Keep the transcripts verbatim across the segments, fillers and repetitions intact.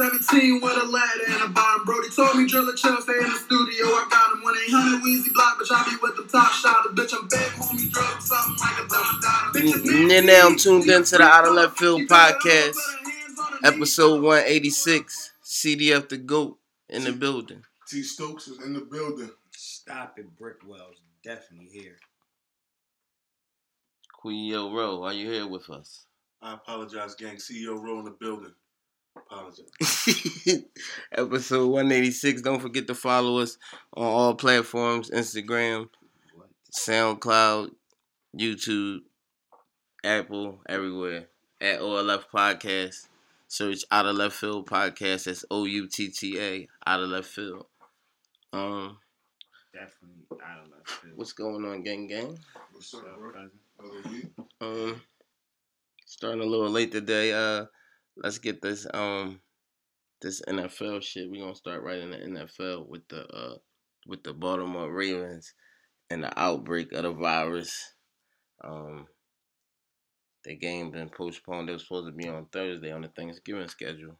seventeen with a ladder and a bottom. Brody told me drill a chill, stay in the studio. I got him one eight hundred Weezy Block, bitch. I be with them top shotters, bitch. I'm big, homie, drill something like a dime dime. And now I'm tuned into the Out of Left Field Podcast, episode one eighty-six. C D F the GOAT in the building. T Stokes is in the building. Stop it, Brickwell's definitely here. Queo Rowe, are you here with us? I apologize, gang. C E O Rowe in the building. Apologize. Episode one eighty-six. Don't forget to follow us on all platforms. Instagram, what? SoundCloud, YouTube, Apple, everywhere. At O L F Podcast. Search Out of Left Field Podcast. That's O U T T A. Out of Left Field. Um, Definitely Out of Left Field. What's going on, gang gang? What's up, bro? How are you? Um... Starting a little late today. Uh, let's get this um this N F L shit. We're gonna start right in the N F L with the uh with the Baltimore Ravens and the outbreak of the virus. Um, the game been postponed. It was supposed to be on Thursday on the Thanksgiving schedule.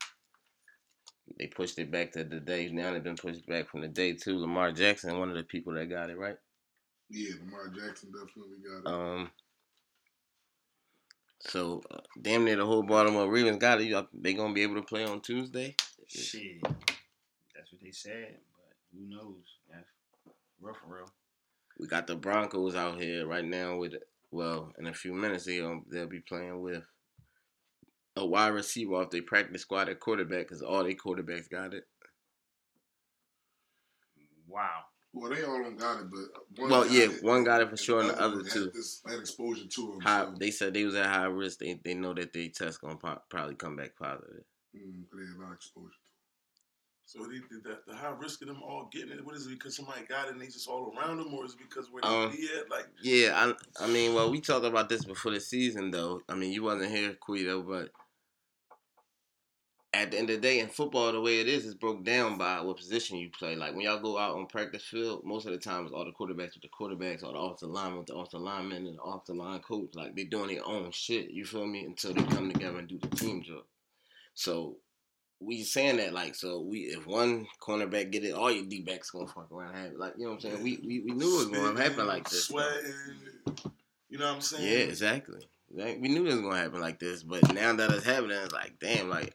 They pushed it back to the day. Now they've been pushed back from the day to Lamar Jackson, one of the people that got it, right? Yeah, Lamar Jackson definitely got it. Um. So, uh, damn near the whole Baltimore Ravens got it. They going to be able to play on Tuesday? Shit. That's what they said, but who knows? That's rough, real. We got the Broncos out here right now with, well, in a few minutes, they'll, they'll be playing with a wide receiver off their practice squad at quarterback because all their quarterbacks got it. Wow. Well, they all don't got it, but one well, yeah, it. one got it for sure, and the other two had exposure to them. High, so. They said they was at high risk. They they know that their test gonna pop, probably come back positive. Mm, they had a lot of exposure to them. So they, the, the high risk of them all getting it. What is it? Because somebody got it and they just all around them, or is it because where um, they be at? Like yeah, I I mean, well, we talked about this before the season, though. I mean, you wasn't here, Quito, but. At the end of the day, in football, the way it is, it's broke down by what position you play. Like, when y'all go out on practice field, most of the time it's all the quarterbacks with the quarterbacks, all the offensive linemen with the offensive linemen, and the offensive line coach. Like, they're doing their own shit, you feel me, until they come together and do the team job. So, we saying that, like, so we if one cornerback get it, all your D-backs going to fuck around and have it. Like, you know what I'm saying? We we, we knew it was going to happen like this. Sweating. You know what I'm saying? Yeah, exactly. Like, we knew it was going to happen like this, but now that it's happening, it's like, damn, like...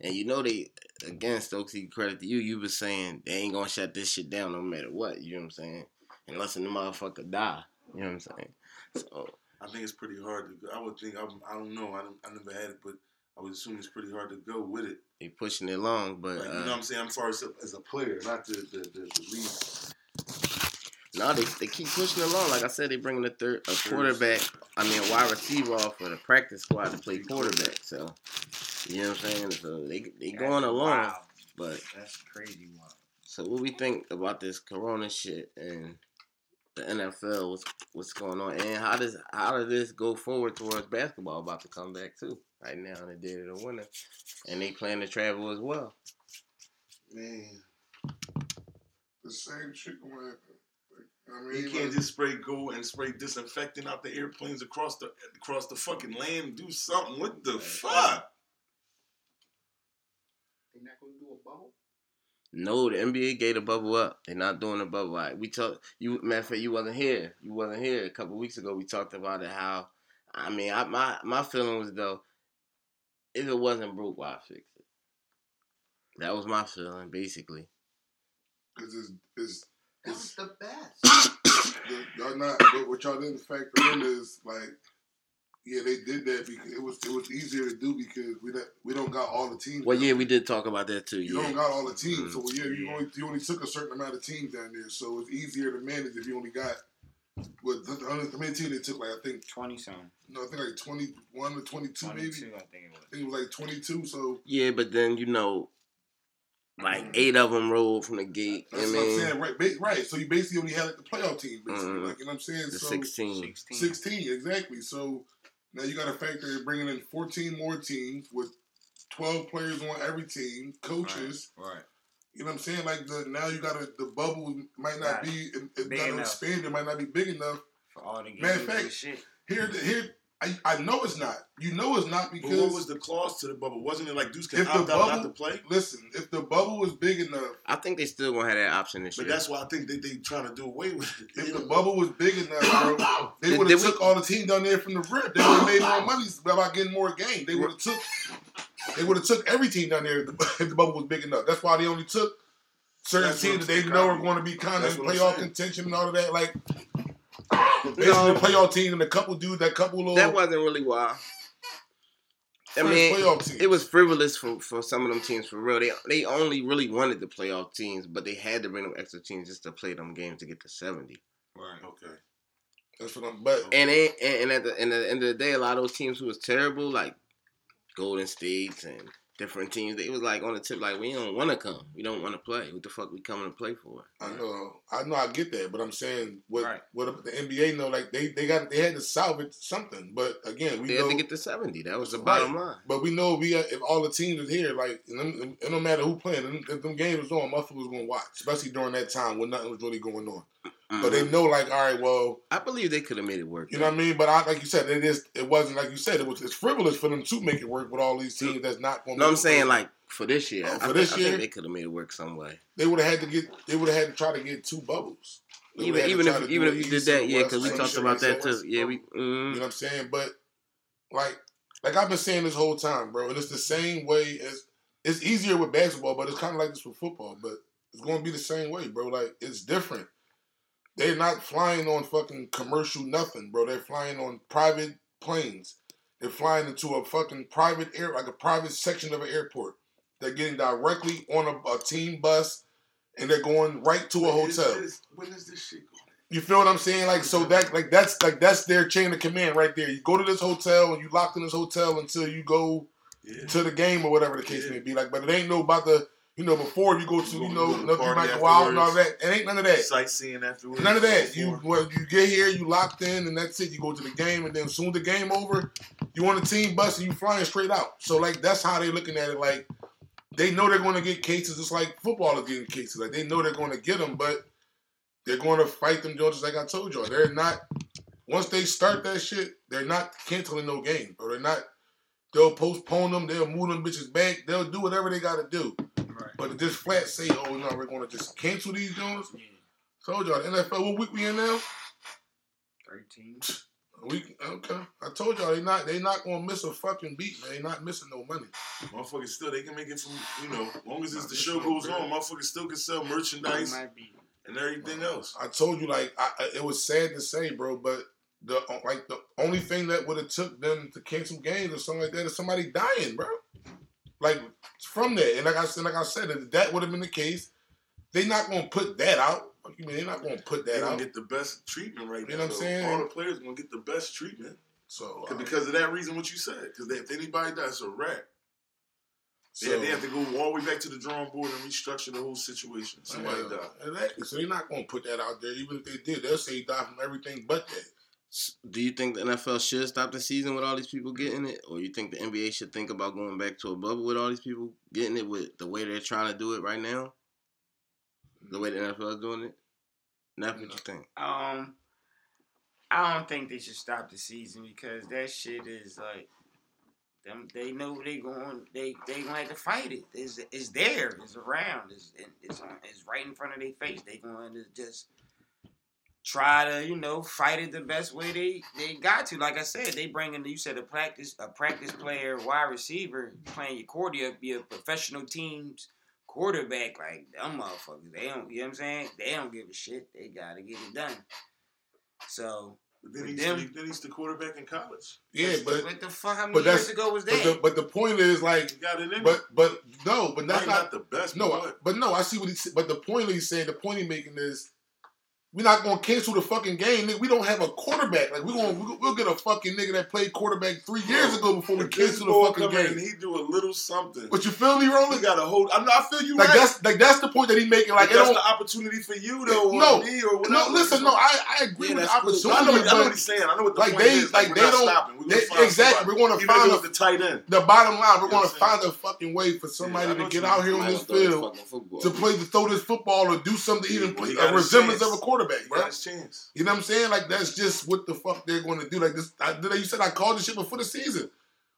And you know they, again, Stokesy, credit to you, you was saying they ain't going to shut this shit down no matter what, you know what I'm saying? Unless the motherfucker die, you know what I'm saying? So I think it's pretty hard to go. I would think, I, I don't know, I, I never had it, but I would assume it's pretty hard to go with it. They pushing it along, but... Like, you uh, know what I'm saying? I'm far as a, as a player, not the, the, the, the league. No, they they keep pushing along. Like I said, they bringing a third a quarterback, I mean a wide receiver off for the practice squad to play quarterback. So you know what I'm saying? So they they that's going along. Wild. But that's crazy wild. So what we think about this corona shit and the N F L, what's what's going on? And how does how does this go forward towards basketball about to come back too? Right now in the dead of the winter. And they plan to travel as well. Man. The same shit gonna happen. I mean, you can't like, just spray go and spray disinfectant out the airplanes across the across the fucking land. Do something. What the fuck? They not gonna do a bubble? No, the N B A gave a bubble up. They're not doing a bubble. Like, we talked. You matter of fact, you wasn't here. You wasn't here a couple weeks ago. We talked about it. How I mean, I, my my feeling was though, if it wasn't broke, why fix it? That was my feeling basically. Cause it's. it's That was the best. Y'all not, what y'all didn't factor in is like, yeah, they did that because it was it was easier to do because we don't we don't got all the teams. Well, yeah, we did talk about that too. You yeah. don't got all the teams, mm-hmm. so yeah, you only you only took a certain amount of teams down there, so it's easier to manage if you only got what the how many teams they took? Like I think twenty something. No, I think like twenty one or twenty two maybe. I think it was. I think it was like twenty two. So yeah, but then you know. Like, eight of them rolled from the gate. That's I mean, what I'm saying. Right, ba- right. So you basically only had like, the playoff team, basically. Mm, like, you know what I'm saying? The so, sixteen. sixteen, exactly. So now you got to factor in bringing in fourteen more teams with twelve players on every team, coaches. Right. right. You know what I'm saying? Like, the now you got to, the bubble might not right. be, it, it got to expand, it might not be big enough. For all the games. Matter of fact, here, here, I, I know it's not. You know it's not because... But what was the clause to the bubble? Wasn't it like Deuce can opt out not to play? Listen, if the bubble was big enough... I think they still going to have that option this but year. But that's why I think they they trying to do away with it. If the bubble was big enough, bro, they would have took we, all the team down there from the rip. They would have made more money by getting more games. They would have took They would have took every team down there if the, if the bubble was big enough. That's why they only took certain that's teams that they know are going to be kind of playoff contention and all of that. Like... Basically, no, the playoff team and a couple dudes, that couple little... That wasn't really wild. I mean, it was frivolous for, for some of them teams, for real. They they only really wanted the playoff teams, but they had to bring them extra teams just to play them games to get to seventy. Right, okay. That's what I'm... But, and, they, and, and at the, and at the end of the day, a lot of those teams who was terrible, like Golden State and different teams, it was like on the tip, like, we don't want to come. We don't want to play. What the fuck we coming to play for? I know. I know I get that, but I'm saying what right. what the N B A know, like, they, they got they had to salvage something. But, again, we they know. They had to get to seventy. That was the right. bottom line. But we know we if all the teams is here, like, and them, it don't matter who playing. If them games was on, motherfuckers was going to watch, especially during that time when nothing was really going on. Mm-hmm. But they know, like, all right, well. I believe they could have made it work. You man. know what I mean? But I, like you said, it is. It wasn't like you said. It was. It's frivolous for them to make it work with all these teams that's not going to. No, I'm saying work. like for this year. Oh, for I this th- year, I think they could have made it work some way. They would have had to get. They would have had to try to get two bubbles. They even even if even if you did that, yeah, because we talked about that too. Yeah, we. Mm-hmm. You know what I'm saying? But like like I've been saying this whole time, bro, and it's the same way as it's easier with basketball, but it's kind of like this with football. But it's going to be the same way, bro. Like it's different. They're not flying on fucking commercial nothing, bro. They're flying on private planes. They're flying into a fucking private air, like a private section of an airport. They're getting directly on a, a team bus, and they're going right to a hotel. When is this shit going? You feel what I'm saying? Like so that, like that's like that's their chain of command right there. You go to this hotel and you locked in this hotel until you go yeah. to the game or whatever the case yeah. may be. Like, but it ain't no about the. You know, before you go to, you, you know, nothing like the wild and all that. It ain't none of that. Sightseeing afterwards. None of that. You well, you get here, you locked in, and that's it. You go to the game, and then soon the game over, you on the team bus, and you flying straight out. So, like, that's how they're looking at it. Like, they know they're going to get cases. It's like football is getting cases. Like, they know they're going to get them, but they're going to fight them, just like I told y'all. They're not, once they start that shit, they're not canceling no game, bro. They're not, they'll postpone them. They'll move them bitches back. They'll do whatever they got to do. Right. But to just flat say, oh, no, we're going to just cancel these joints. Yeah. Told y'all, the N F L, what week we in now? thirteen. Week, okay. I told y'all, they not they not going to miss a fucking beat, man. They not missing no money. Motherfuckers still, they can make it from, you know, as long as it's the show goes on, motherfuckers still can sell merchandise and everything else. I told you, like, I, it was sad to say, bro, but the like the only thing that would have took them to cancel games or something like that is somebody dying, bro. Like, from that, and like I said, like I said, if that would have been the case, they not gonna put that out. What you mean they're not gonna put that they out? They get the best treatment right now. You know what I'm saying? All the players gonna get the best treatment. So uh, because of that reason, what you said, because if anybody dies, it's a wrap. So, they, they have to go all the way back to the drawing board and restructure the whole situation. Somebody yeah, died. Exactly. So they're not gonna put that out there. Even if they did, they'll say he died from everything but that. Do you think the N F L should stop the season with all these people getting it? Or you think the N B A should think about going back to a bubble with all these people getting it with the way they're trying to do it right now? The way the N F L is doing it? Not what you think. Um, I don't think they should stop the season because that shit is like, them. they know they going, they they gonna have to fight it. It's, it's there. It's around. It's, it's, on, it's right in front of their face. They going to just... Try to, you know, fight it the best way they, they got to. Like I said, they bring in, you said, a practice a practice player, wide receiver, playing your quarterback, be a professional team's quarterback. Like, them motherfuckers, they don't, you know what I'm saying? They don't give a shit. They got to get it done. So, but then, he's, them, then he's the quarterback in college. Yeah, but... What the fuck? How many years ago was that? But the, but the point is, like... Got it in but, but, no, but that's not, not... the best. No, I, but no, I see what he's... But the point he's saying, the point he's making is... We're not going to cancel the fucking game, nigga. We don't have a quarterback. Like, we're going to, we'll get a fucking nigga that played quarterback three years ago before we cancel the fucking game. And he do a little something. But you feel me, Roland? Got a hold. I, I feel you like right. That's, like, that's the point that he making. Like, but that's it the opportunity for you, though. No. Or me or no, listen, no. I, I agree yeah, with the opportunity. Cool. I, know, but I know what he's saying. I know what the like point they, is. Like, like, we're they not don't, stopping. We're they, find exactly. We're going to find a, the tight end. The bottom line, we're going to find a fucking way for somebody to get out here on this field to play, to throw this football or do something even a resemblance of a quarterback. quarterback, bro. Got his chance. You know what I'm saying? Like, that's just what the fuck they're going to do. Like, this, I, you said I called this shit before the season.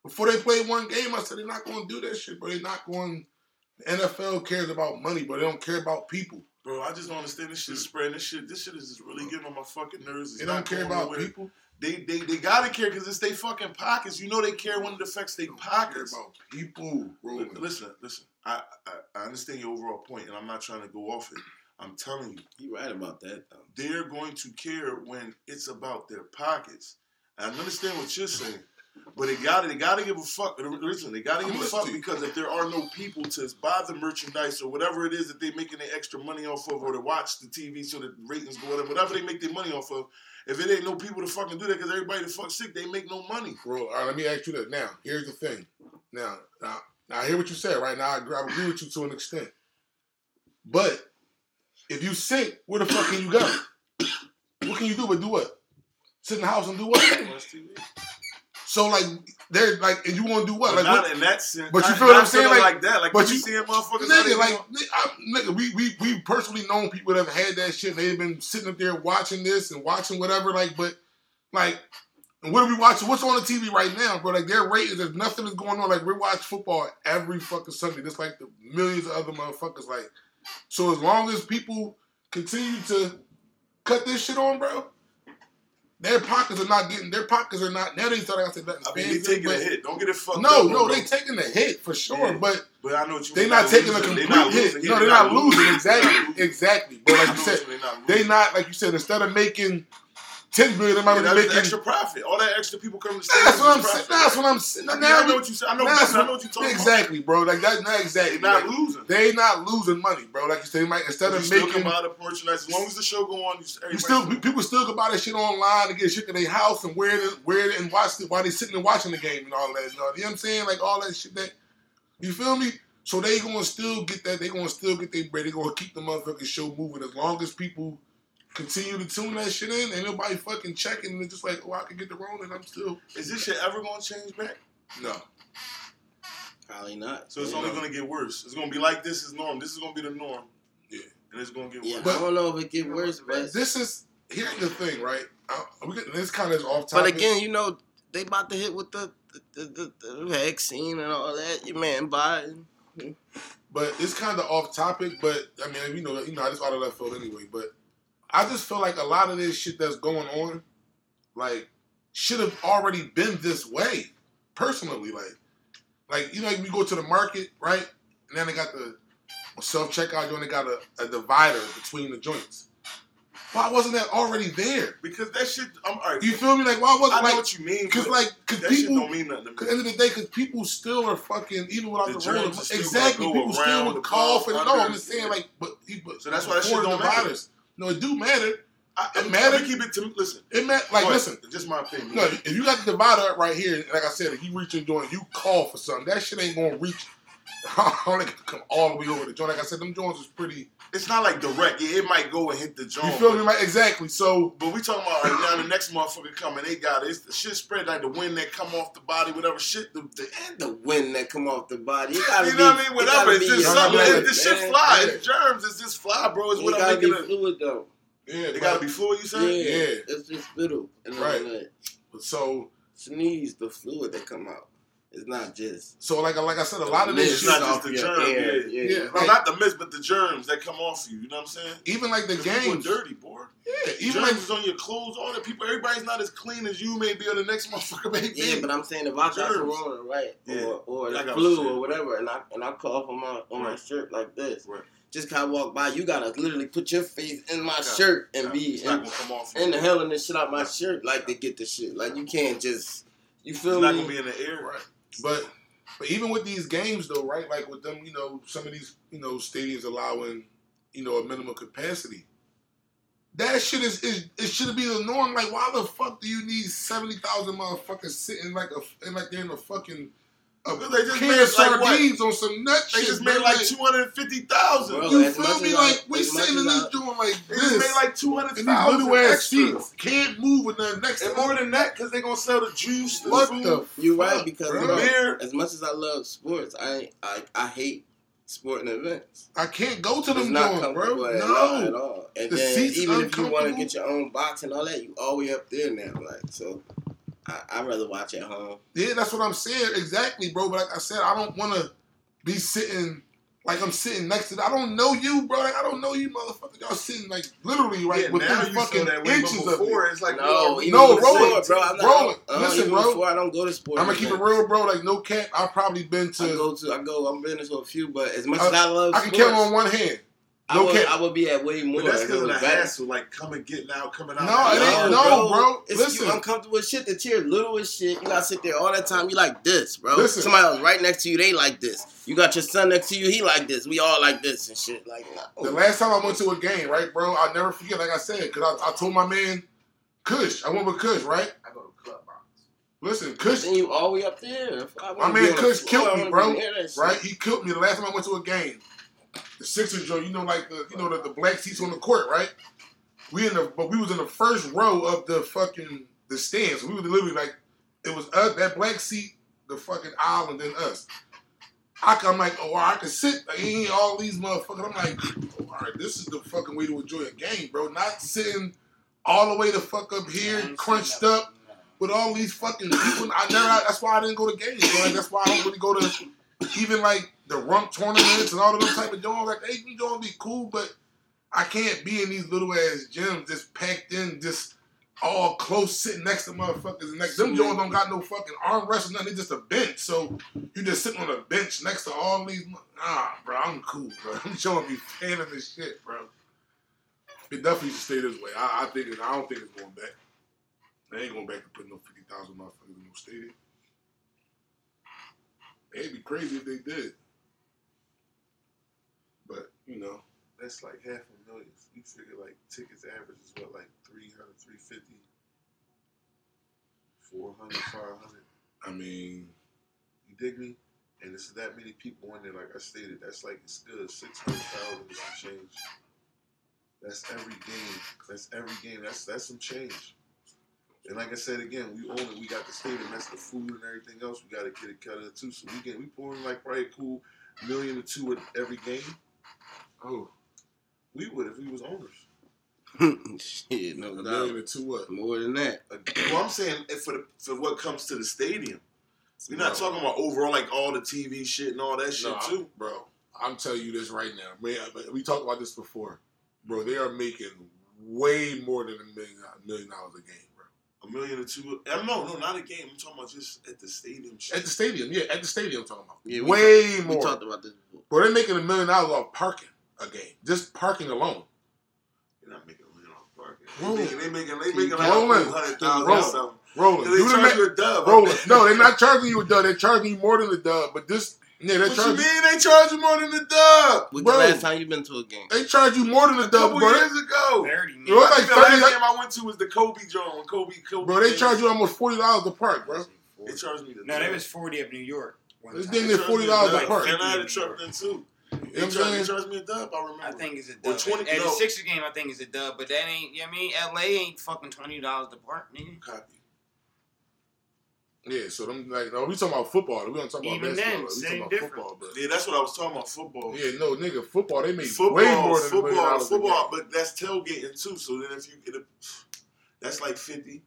Before they played one game, I said they're not going to do that shit, bro. They're not going – the N F L cares about money, bro. They don't care about people. Bro, I just don't understand this shit spreading. This shit, this shit is just really getting on my fucking nerves. It's they don't care about away. people. They they they gotta care because it's their fucking pockets. You know they care when it affects their pockets. Care about people, bro. Listen, listen. I, I I understand your overall point, and I'm not trying to go off it. I'm telling you, you're right about that. Though. They're going to care when it's about their pockets. I understand what you're saying. But they gotta, they gotta give a fuck. Listen, they gotta give I'm a fuck because if there are no people to buy the merchandise or whatever it is that they're making their extra money off of, or to watch the T V so that ratings go up, whatever they make their money off of, if it ain't no people to fucking do that because everybody the fuck sick, they make no money. Bro, all right, let me ask you that. Now, here's the thing. Now, now, now I hear what you said, right? Now, I agree, I agree with you to an extent. But if you sick, where the fuck can you go? What can you do but do what? Sit in the house and do what? Watch T V. So like they're like, and you want to do what? Well, like not what? in that sense. But you feel not, what I'm saying? Like, like that. Like but you, you seeing motherfuckers. Nigga, like I, nigga, we we we personally known people that have had that shit. And they've been sitting up there watching this and watching whatever. Like, but like, and what are we watching? What's on the T V right now, bro? Like their ratings. There's nothing is going on. Like we watch football every fucking Sunday. Just like the millions of other motherfuckers. Like, so as long as people continue to cut this shit on, bro. Their pockets are not getting. Their pockets are not. Now they start. Like I said, I mean, they taking but, a hit. Don't get it fucked no, up. No, no, they taking a hit for sure. Yeah. But but I know what you they mean. Not they're taking losing. a complete they're hit. hit. No, they're, they're not, not losing. Exactly, exactly. But like you said, they're not, they not like you said. Instead of making ten billion, they might yeah, be making extra profit. All that extra people coming to stay. That's, what I'm, profit, that's what I'm saying. That's what I'm saying. Now I know what you said. I know. I know what you talking about. Exactly, bro. Like that's not exactly. They're not losing. They not losing money, bro. Like you said, they might instead of making. Still buy the merchandise as long as the show go on. You still people still can buy that shit online and get shit to their house and wear it, wear it and watch it while they sitting and watching the game and all that. You know what I'm saying? Like all that shit. That you feel me? So they gonna still get that. They gonna still get their bread. They gonna keep the motherfucking show moving as long as people. Continue to tune that shit in, and nobody fucking checking, and it's just like, oh, I can get the wrong, and I'm still... Is this shit ever going to change back? No. Probably not. So it's only going to get worse. It's going to be like this is norm. This is going to be the norm. Yeah. And it's going to get worse. Yeah, but, I don't know if it get worse, but... This is... Here's the thing, right? I, we get, this kind of is off topic. But again, you know, they about to hit with the, the, the, the vaccine and all that. Your man Biden. But it's kind of off topic, but, I mean, you know, you know, I just out of left field anyway, but... I just feel like a lot of this shit that's going on, like, should have already been this way, personally. Like, like you know, like we go to the market, right? And then they got the self-checkout joint, they got a, a divider between the joints. Why wasn't that already there? Because that shit, I'm all right. You feel me? Like, why wasn't I like, know what you mean. Because, like, because people, don't mean nothing. Because at the end of the day, because people still are fucking, even without the, the roller, exactly, people still would cough and, no, I'm just saying, like, but, but so that's why that shit don't matter. No, it do matter. I, it matter. Keep it to listen. It matter. Like, listen. Just my opinion. No, if you got the divider up right here, like I said, if you reach and joint, you call for something. That shit ain't gonna reach. I don't think it can come all the way over the joint. Like I said, them joints is pretty. It's not like direct. Yeah, it might go and hit the joint. You feel me? Like, exactly. So, but we talking about right now the next motherfucker coming. They got it. It's the shit spread like the wind that come off the body, whatever shit. The, the, and the wind that come off the body. You, gotta you know be, what I mean? Whatever. It's just something. This shit fly. It's germs. It's just fly, bro. It's what I'm making. It gotta be fluid though. Yeah, they gotta be fluid. You say? Yeah, yeah. It's just spittle. Right. So sneeze the fluid that come out. It's not just so like like I said, a lot of this shit is not just the germ, air, yeah, yeah, yeah. Like, no, not the mist, but the germs that come off you. You know what I'm saying? Even like the games, dirty, boy. Yeah, even germs like is on your clothes, all the people. Everybody's not as clean as you may be, or the next motherfucker may be. Yeah, but I'm saying if I got corona, right, yeah. or or the flu shit, or whatever, right. and I and I cough on my on right. my shirt like this, right. just kind of walk by, you gotta literally put your face in my yeah. shirt and yeah. be and, and inhaling this shit out my yeah. shirt like yeah. to get the shit. Like you can't just you feel me? It's not gonna be in the air, right? But but even with these games, though, right, like with them, you know, some of these, you know, stadiums allowing, you know, a minimum capacity, that shit is, is it should be the norm. Like, why the fuck do you need seventy thousand motherfuckers sitting like a, in like they're in a fucking a they just can made of sardines like on some nut they shit. They just made like, like two hundred fifty thousand. Bro, you feel me? Like, we sitting in this doing like they this. They just made like two hundred thousand. And these little ass seats can't move with nothing next to them. And more than that, because they're going to sell the juice. What the fuck? You're right, because bro, as much as I love sports, I I, I hate sporting events. I can't go to them joints, bro. At no, all, at all. And the then even if you want to get your own box and all that, you all the way up there now. Like so, I, I'd rather watch at home. Yeah, that's what I'm saying exactly, bro. But like I said, I don't want to be sitting like I'm sitting next to. The, I don't know you, bro. Like, I don't know you, motherfucker. Y'all sitting like literally right yeah, within fucking that way, inches of it. It's like no, even no, rolling, bro. I'm not, rolling. Uh, Listen, bro. Before, I don't go to sports. I'm gonna keep it real, bro. Like no cap. I've probably been to. I go to. I go. I've been to a few, but as much I, as I love, I can sports, count on one hand. No I would, cap. I would be at way more. But that's because of the hassle, like coming, getting out, coming out. No, it ain't. No, bro. bro. It's Listen. You uncomfortable as shit. The tear little as shit. You gotta sit there all that time. You like this, bro. Listen. Somebody else right next to you, they like this. You got your son next to you, he like this. We all like this and shit. Like oh. The last time I went to a game, right, bro? I'll never forget. Like I said, because I, I told my man, Kush. I went with Kush, right? I go to Clubhouse. Listen, Kush. And you all the way up there. My man Kush killed me, bro. Right? He killed me the last time I went to a game. The Sixers, yo, you know, like the you know the, the black seats on the court, right? We in the but we was in the first row of the fucking the stands. We were literally like it was us that black seat, the fucking aisle, and then us. I I'm like, oh, I can sit in all these motherfuckers. I'm like, oh, all right, this is the fucking way to enjoy a game, bro. Not sitting all the way the fuck up here, crunched up with all these fucking people. I never. That's why I didn't go to games, bro. Like, that's why I don't really go to even like. The rump tournaments and all of those type of joints, like, hey, you gonna be cool, but I can't be in these little ass gyms just packed in, just all close, sitting next to motherfuckers. And next, them joints don't got no fucking arm wrestling, nothing. It's just a bench, so you just sitting on a bench next to all these. Nah, bro, I'm cool, bro. I'm showing me fan of this shit, bro. It definitely should stay this way. I, I think it, I don't think it's going back. They ain't going back to put no fifty thousand motherfuckers in no stadium. It'd be crazy if they did. But, you know, that's like half a million. You figure, like, tickets average is what, like three hundred, three fifty, four hundred, five hundred? I mean, you dig me? And it's that many people in there, like I stated. That's like, it's good, six hundred thousand and some change. That's every game. That's every game. That's that's some change. And like I said, again, we own it. We got the stadium. That's the food and everything else. We got to get it cut in too. So, we, we pouring, like, probably a cool million or two at every game. Oh, we would if we was owners. Shit, no doubt. A million or two what? More than that. Well, I'm saying for the, for what comes to the stadium. We're not bro. talking about overall, like all the T V shit and all that shit no, too, bro. I'm telling you this right now, man. We talked about this before, bro. They are making way more than a million a million dollars a game, bro. A million or two? No, no, not a game. I'm talking about just at the stadium. Shit. At the stadium, yeah, at the stadium. I'm talking about yeah, way talk, more. We talked about this before. Bro, they're making a million dollars off parking. A game. Just parking alone. You're not making a million off parking. Rolling. They making they making like two hundred thousand or something. Rolling. They charge ma- you a dub. Rolling. No, they're not charging you a dub. They're charging you more than a dub. But this, yeah, they're what charging. What you mean they charge you more than a dub? When's the last time you been to a game? They charge you more than a, a dub, bro. Years ago. thirty. Bro, like thirty. The last like, game I went to was the Kobe John. Kobe, Kobe. Bro, they games. charge you almost forty dollars a park, bro. They charge me the No, that was forty up in New York. This thing is forty dollars a park. And I had a truck then too. They, they charged charge me a dub, I remember. I think it's a dub. twenty, At no. the Sixers game, I think it's a dub, but that ain't, you know what I mean? L A ain't fucking twenty dollars to park, nigga. Copy. Yeah, so them, like, no, we talking about football. We don't talk about Even basketball. Then, we talking about different. football, bro. Yeah, that's what I was talking about, football. Yeah, no, nigga, football, they made football, way more than football. Football, football, but that's tailgating, too, so then if you get a, that's like fifty.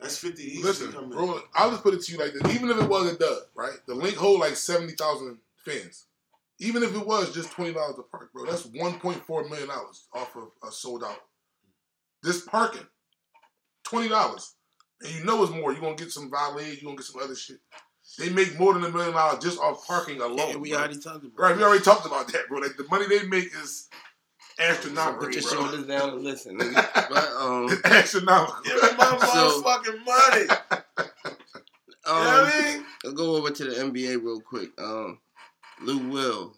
That's fifty easy. Listen, bro, I'll just put it to you like this. Even if it was a dub, right? The link hold, like, seventy thousand fans. Even if it was just twenty dollars a park, bro, that's one point four million dollars off of a sold out. This parking, twenty dollars. And you know it's more. You're going to get some valet. You're going to get some other shit. They make more than a million dollars just off parking alone. Yeah, we bro. already talked about Right, we already talked about that, bro. Like, the money they make is astronomical, bro. Put your shoulders down and listen. But, um, it's astronomical. Give me my so, fucking money. um, you know what I mean? I'll go over to the N B A real quick. Um. Lou Will,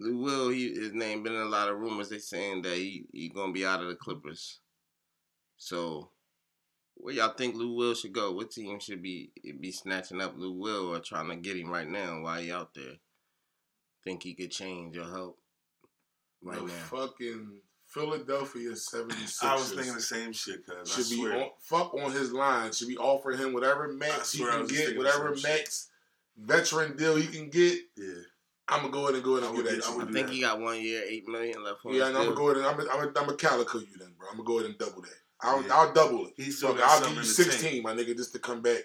Lou Will, he, his name been in a lot of rumors. They saying that he, he gonna be out of the Clippers. So, where y'all think Lou Will should go? What team should be be snatching up Lou Will or trying to get him right now while he out there? Think he could change or help right the now? Fucking Philadelphia seventy-sixers. I was thinking the same shit, cuz. Should I swear. be on, fuck on his line. Should be offering him whatever max he can get, whatever max shit. veteran deal he can get. Yeah. I'm gonna go ahead and go ahead and do that. I, I think that. You got one year, eight million left. For yeah, and I'm gonna go ahead and I'm gonna, I'm gonna, I'm gonna calico you then, bro. I'm gonna go ahead and double that. I'll, yeah. I'll double it. He's so I'll give you sixteen, tank. My nigga, just to come back.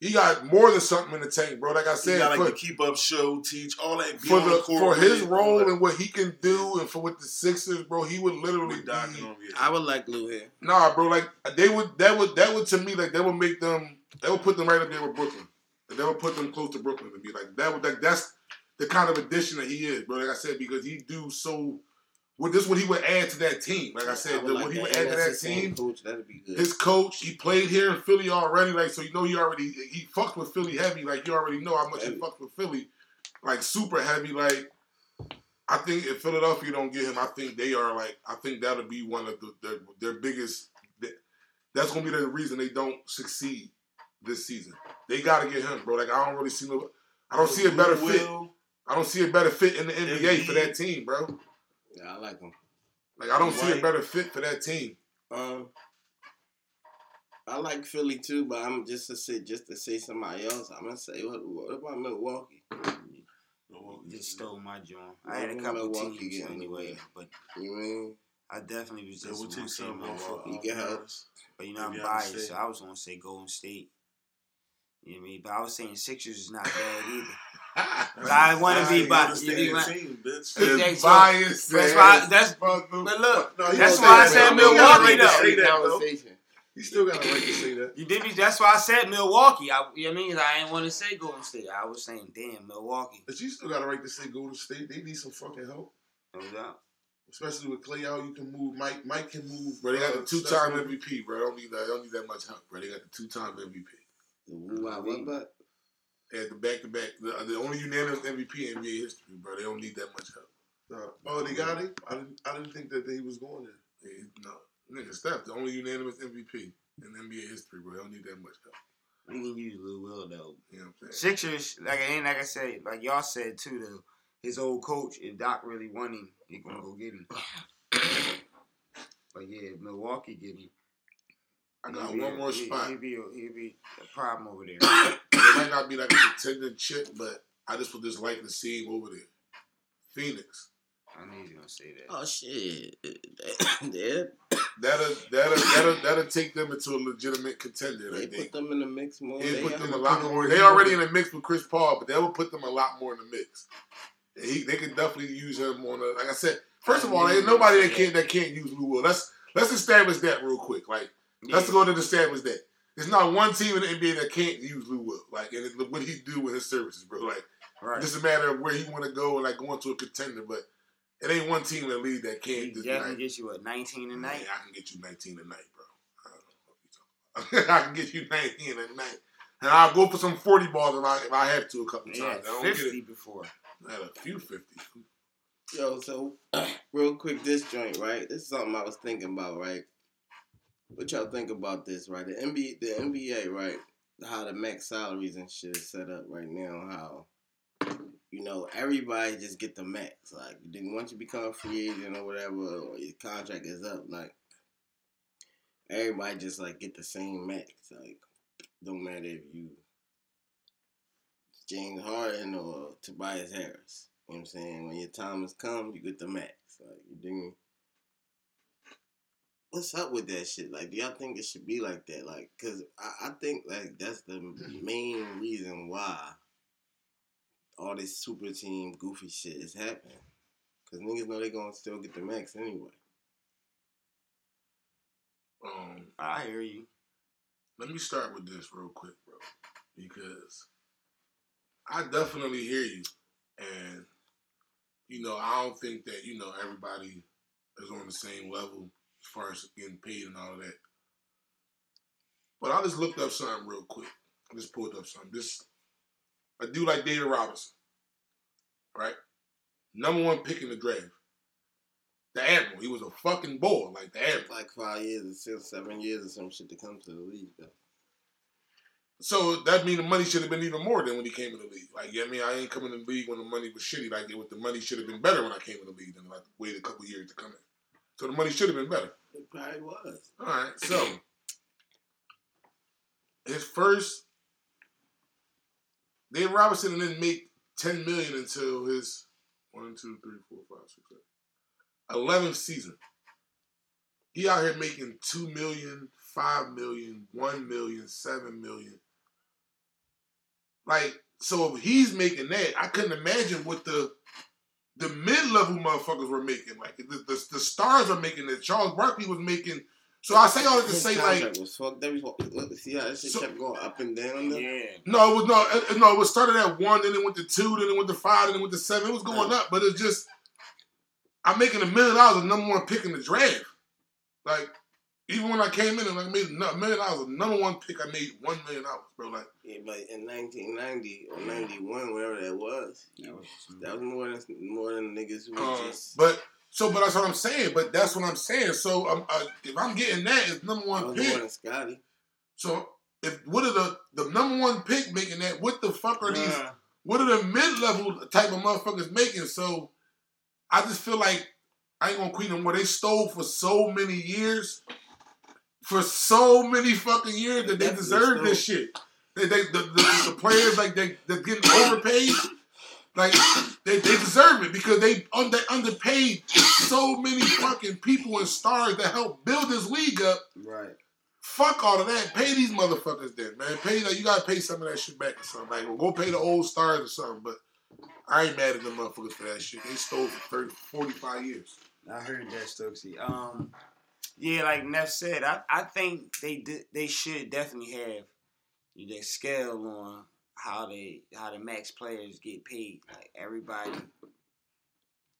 He got more than something in the tank, bro. Like I said, he got like the keep up show, teach all that. For the, for his role and what he can do, and for what the Sixers, bro, he would literally be. On I would like Lou here. Nah, bro, like they would. That would. That would to me like that would make them. That would put them right up there with Brooklyn. That would put them close to Brooklyn to be like that. Would like that's the kind of addition that he is, bro. Like I said, because he do so. Well, this is what he would add to that team. Like I said, I would the, like what he would add to that team. Coach, that'd be good. His coach, he played here in Philly already. Like, so you know he already, he fucked with Philly heavy. Like, you already know how much heavy. He fucked with Philly. Like, super heavy. Like, I think if Philadelphia don't get him, I think they are like, I think that'll be one of the, their, their biggest, that's going to be the reason they don't succeed this season. They got to get him, bro. Like, I don't really see no, I don't see a better fit. I don't see a better fit in the N B A for that team, bro. Yeah, I like him. Like, I don't White. see a better fit for that team. Um, I like Philly, too, but I'm just to say just to say somebody else, I'm going to say, what, what about Milwaukee? Milwaukee just stole my joint. I had a couple of teams anyway, but you mean? I definitely was just going to say Milwaukee. You get help. But, you know, I'm biased, so I was going to say Golden State. You know what I mean? But I was saying Sixers is not bad either. But I want to be biased. That's why. That's but look. No, that's why I said Milwaukee though. You still gotta like to say that. You did me. That's why I said Milwaukee. I, you know what I mean? I ain't want to say Golden State. I was saying damn Milwaukee. But you still got a right to say Golden State. They need some fucking help. No doubt. Especially with Klay out, you can move. Mike, Mike can move. Bro, they got the two-time M V P, bro. Don't need that. Don't need that much help, bro. They got the two-time M V P. Wow, what about? At the back-to-back, the, the only unanimous M V P in N B A history, bro. They don't need that much help. No. Oh, they got it? I didn't, I didn't think that they was going there. They, no. Nigga, Steph, the only unanimous M V P in N B A history, bro. They don't need that much help. We can use Lou Will, though. You know what I'm saying? Sixers, like, and like I said, like y'all said, too, though, his old coach, if Doc really want him, he going to go get him. But, yeah, Milwaukee get him. I got one more spot. He'd be, he be a problem over there. It might not be like a contending chip, but I just would just like to see him over there. Phoenix. I knew you were going to say that. Oh, shit. That, that'll, that'll, that'll, that'll take them into a legitimate contender. They I think. Put them in the mix more. They, they put them a lot them more. They already in the mix with Chris Paul, but that would put them a lot more in the mix. He, they could definitely use him on a, like I said, first of all, there ain't nobody that can't, that can't use Lou Will. Let's, let's establish that real quick. Like, yeah. Let's go ahead and establish that. There's not one team in the N B A that can't use Lou Will. Like, and it, what he do with his services, bro. Like, right. It's just a matter of where he want to go and, like, going to a contender. But it ain't one team in the league that can't do that. Yeah, I can get you, what, nineteen a night? I can get you nineteen a night, bro. I don't know what you're talking about. I can get you nineteen a night. And I'll go for some forty balls if I, if I have to a couple yeah, times. I don't fifty get before. I had a few fifty. Yo, so, real quick, this joint, right? This is something I was thinking about, right? What y'all think about this, right? The N B A, the N B A, right? How the max salaries and shit is set up right now. How, you know, everybody just get the max. Like, then once you become a free agent or whatever, or your contract is up, like, everybody just, like, get the same max. Like, don't matter if you James Harden or Tobias Harris. You know what I'm saying? When your time has come, you get the max. Like, you dig me? What's up with that shit? Like, do y'all think it should be like that? Like, because I, I think, like, that's the main reason why all this super team goofy shit is happening. Because niggas know they're going to still get the max anyway. Um, I hear you. Let me start with this real quick, bro. Because I definitely hear you. And, you know, I don't think that, you know, everybody is on the same level. As far as getting paid and all of that. But I just looked up something real quick. I just pulled up something. This a dude like David Robinson, right? Number one pick in the draft. The Admiral. He was a fucking boy, like the Admiral. Like five years or six, seven years or some shit to come to the league, though. So that means the money should have been even more than when he came in the league. Like, yeah, you know what I mean? I ain't coming in the league when the money was shitty. Like, it was, the money should have been better when I came in the league than I waited a couple years to come in. So the money should have been better. It probably was. All right, so his first, David Robinson didn't make ten million dollars until his one, two, three, four, five, six, seven, eleventh season. He out here making two million dollars, five million dollars, one million dollars, seven million dollars. Like, so if he's making that, I couldn't imagine what the the mid-level motherfuckers were making. Like, the, the, the stars are making that. Charles Barkley was making... So I say all that to say, like, was fucked. That was what, see how that shit so, kept going up and down. Though? Yeah. No, it was no, it, no. It was started at one, then it went to two, then it went to five, then it went to seven. It was going uh, up, but it's just I'm making a million dollars of number one pick in the draft. Like even when I came in, and I made a million dollars of number one pick. I made one million dollars, bro. Like yeah, but in nineteen ninety or ninety-one, whatever that was, that was, that was more than more than niggas who um, just but. So, but that's what I'm saying. But that's what I'm saying. So, um, uh, if I'm getting that, it's number one pick. Scotty. So, if what are the, the number one pick making that? What the fuck are these? Uh, what are the mid-level type of motherfuckers making? So, I just feel like I ain't going to quit them. Where they stole for so many years, for so many fucking years that they deserve this shit. They, they the, the, the players, like, they, they're getting overpaid. Like, they, they deserve it because they, un- they underpaid so many fucking people and stars that helped build this league up. Right. Fuck all of that. Pay these motherfuckers then, man. Pay like, you got to pay some of that shit back or something. Like, well, go pay the old stars or something. But I ain't mad at them motherfuckers for that shit. They stole for thirty, forty-five years. I heard that, Stokesy. Um, yeah, like Neff said, I, I think they did, they should definitely have their scale on how they how the max players get paid. Like everybody,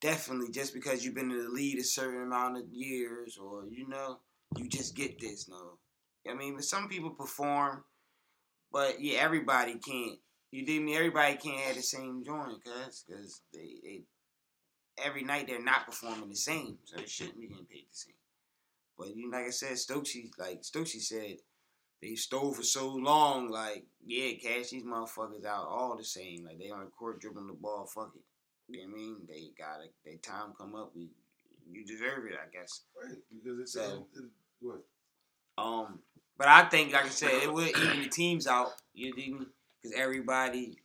definitely just because you've been in the league a certain amount of years, or you know, you just get this. No, I mean, but some people perform, but yeah, everybody can't. You dig me? Everybody can't have the same joint, cause cause they, they every night they're not performing the same, so they shouldn't be getting paid the same. But you know, like I said, Stokesy, like Stokesy said. They stole for so long, like, yeah, cash these motherfuckers out all the same. Like, they on the court dribbling the ball, fuck it. You know what I mean? They got it. They time come up. We, you deserve it, I guess. Right, because it's, so, uh, it's what? Um, but I think, like I said, it would even the teams out, you dig me? Because everybody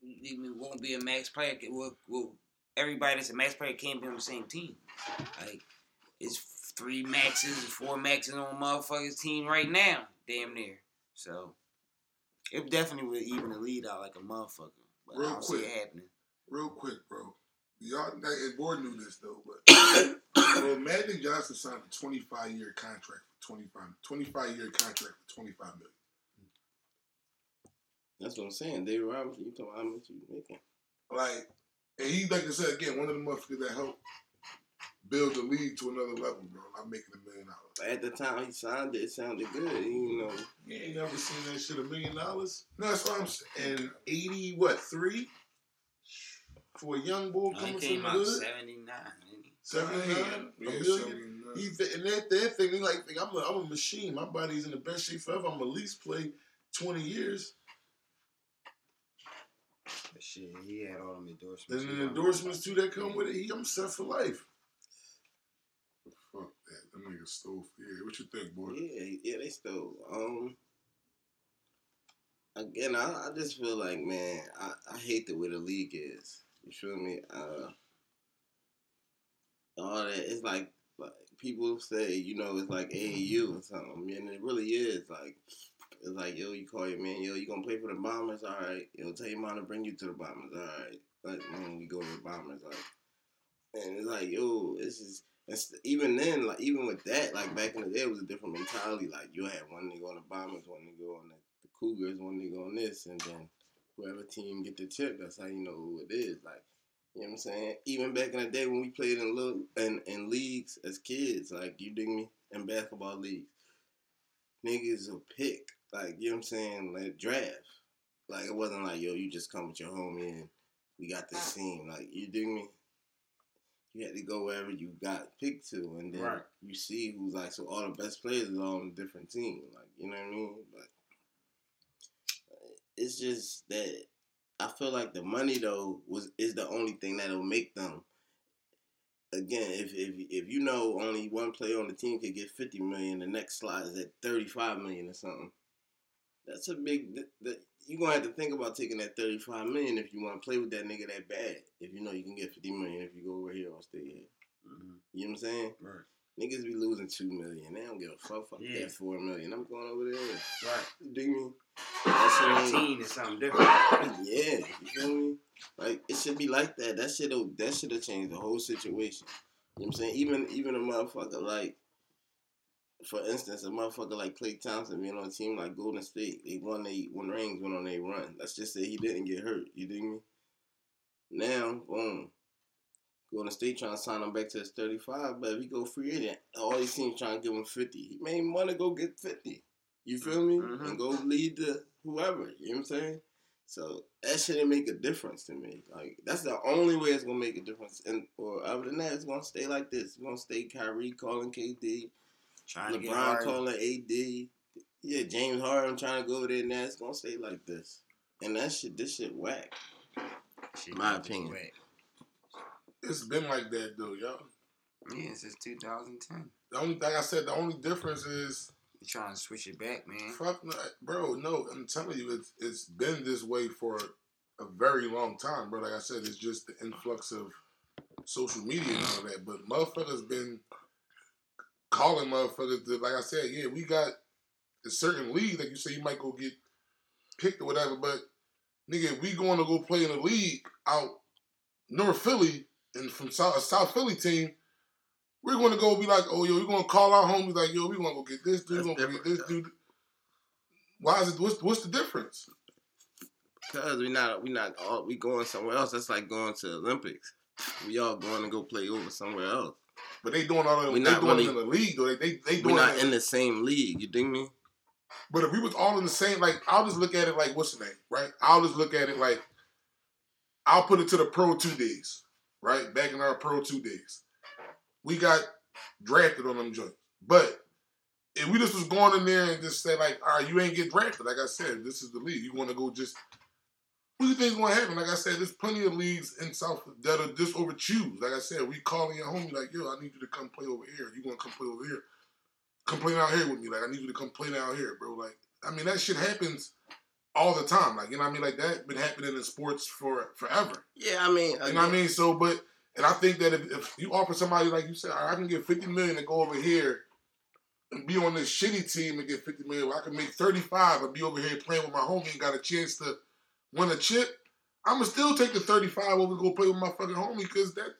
won't be a max player. Will, will, everybody that's a max player can't be on the same team. Like, it's three maxes and four maxes on motherfuckers' team right now. Damn near. So, it definitely would even the lead out like a motherfucker. But real I don't quick, see it happening. Real quick, bro. Y'all, and Board knew this, though, but well, Magic Johnson signed a twenty-five-year contract for twenty-five, twenty-five-year contract for twenty-five million. That's what I'm saying. David Robinson, you told me how much you making. Like, and he, like I said, again, one of the motherfuckers that helped build the league to another level, bro. I'm making a million dollars. At the time he signed it, it sounded good. You know, you ain't never seen that shit a million dollars. No, that's what I'm saying. And eighty, what, three? For a young boy coming no, came from out good? seventy-nine. seventy-nine? Yeah, a million? Yeah, he th- and that, that thing, he like, I'm a, I'm a machine. My body's in the best shape forever. I'm going to at least play twenty years. That shit, he had all them endorsements. And the endorsements, too, that come with it. He, I'm set for life. Fuck that. Them niggas stole. Yeah, what you think, boy? Yeah, yeah, they stole. Um, again, I, I just feel like, man, I, I hate the way the league is. You feel me? Uh, all that. It's like, like people say, you know, it's like A A U or something, and it really is. Like, it's like, yo, you call your man, yo, you gonna play for the Bombers? All right, yo, tell your mom to bring you to the Bombers. All right, like, man, we go to the Bombers. Like, and it's like, yo, it's just. And st- even then, like even with that, like back in the day, it was a different mentality. Like you had one nigga on the Bombers, one nigga on the, the Cougars, one nigga on this, and then whoever team get the chip, that's how you know who it is. Like you know what I'm saying? Even back in the day when we played in little in, in leagues as kids, like you dig me, in basketball leagues, niggas will pick. Like you know what I'm saying? Like draft. Like it wasn't like yo, you just come with your homie and we got this team. Like you dig me? You had to go wherever you got picked to, and then right. You see who's like, so all the best players are on a different team. Like, you know what I mean? But it's just that I feel like the money, though, was is the only thing that'll make them. Again, if if if you know only one player on the team could get fifty million, the next slot is at thirty-five million or something. That's a big. That, that, you're going to have to think about taking that thirty-five million dollars if you want to play with that nigga that bad. If you know you can get fifty million dollars if you go over here or stay here. Mm-hmm. You know what I'm saying? Right. Niggas be losing two million dollars. They don't give a fuck. Fuck yeah. That four million dollars. I'm going over there. Right. You dig me? That's fifteen is something different. Yeah. You feel me? Like, it should be like that. That shit will, that should have changed the whole situation. You know what I'm saying? Even, even a motherfucker like, for instance, a motherfucker like Klay Thompson being on a team like Golden State, they won they when rings went on they run. Let's just say he didn't get hurt. You dig me? Now, boom. Golden State trying to sign him back to his thirty-five, but if he go free agent, all these teams trying to give him fifty. He made him want to go get fifty. You feel me? Mm-hmm. And go lead to whoever. You know what I'm saying? So that shouldn't make a difference to me. Like, that's the only way it's gonna make a difference. And or other than that, it's gonna stay like this. It's gonna stay Kyrie calling K D. Trying LeBron calling A D. Yeah, James Harden trying to go over there and that's going to stay like this. And that shit, this shit whack. Shit, my opinion. Whack. It's been like that, though, y'all. Yeah, since two thousand ten. The only, like I said, the only difference is... You're trying to switch it back, man. Fuck, no, bro, no, I'm telling you, it's it's been this way for a very long time, bro. Like I said, it's just the influx of social media and all that. But motherfuckers been... calling motherfuckers to, like I said, yeah, we got a certain league that you say you might go get picked or whatever, but nigga, if we going to go play in a league out North Philly and from South, a South Philly team, we're going to go be like, oh, yo, we're going to call our homies like, yo, we're going to go get this dude, we're going to get this dude. Why is it, what's, what's the difference? Because we not, we not all, we going somewhere else. That's like going to Olympics. We all going to go play over somewhere else. But they doing all of them. We're not they doing really, it in the league, though. They, they, they doing we're not it in the same league. You dig me? But if we was all in the same, like, I'll just look at it like, what's the name, right? I'll just look at it like, I'll put it to the pro two days, right? Back in our pro two days. We got drafted on them joints. But if we just was going in there and just say, like, all right, you ain't get drafted. Like I said, this is the league. You want to go just, what do you think's going to happen? Like I said, there's plenty of leagues in South that are just over choose. Like I said, we calling your homie like, yo, I need you to come play over here. You want to come play over here? Come play down here with me. Like, I need you to come play down here, bro. Like, I mean, that shit happens all the time. Like, you know what I mean? Like, that's been happening in sports for forever. Yeah, I mean. I you know mean. what I mean? So, but, and I think that if, if you offer somebody, like you said, I can get fifty million dollars to go over here and be on this shitty team and get fifty million dollars. I can make thirty-five and be over here playing with my homie and got a chance to win a chip, I'ma still take the thirty-five over and go play with my fucking homie because that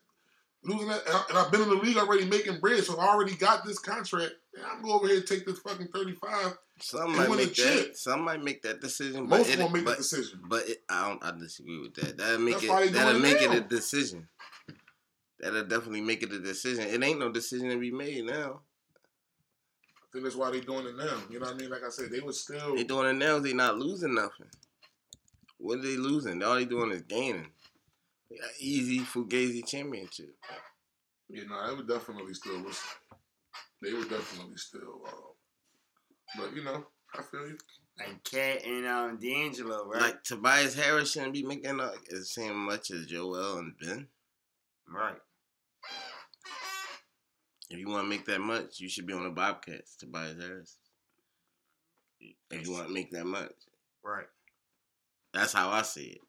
losing that, and I've been in the league already making bread, so I already got this contract. Man, I'm going over here and take this fucking thirty-five. Some and might win make a chip. That. Some might make that decision. Most won't make that decision. But it, I don't. I disagree with that. That'll make That's it. That'll make now. it a decision. That'll definitely make it a decision. It ain't no decision to be made now. I think that's why they doing it now. You know what I mean? Like I said, they was still. They doing it now. They not losing nothing. What are they losing? All they doing is gaining. Easy Fugazi championship. You know, they were definitely still. They were definitely still. Uh, but you know, I feel you. Like Cat and um, D'Angelo, right? Like Tobias Harris shouldn't be making uh, the same much as Joel and Ben, right? If you want to make that much, you should be on the Bobcats. Tobias Harris. If you want to make that much, right? That's how I see it.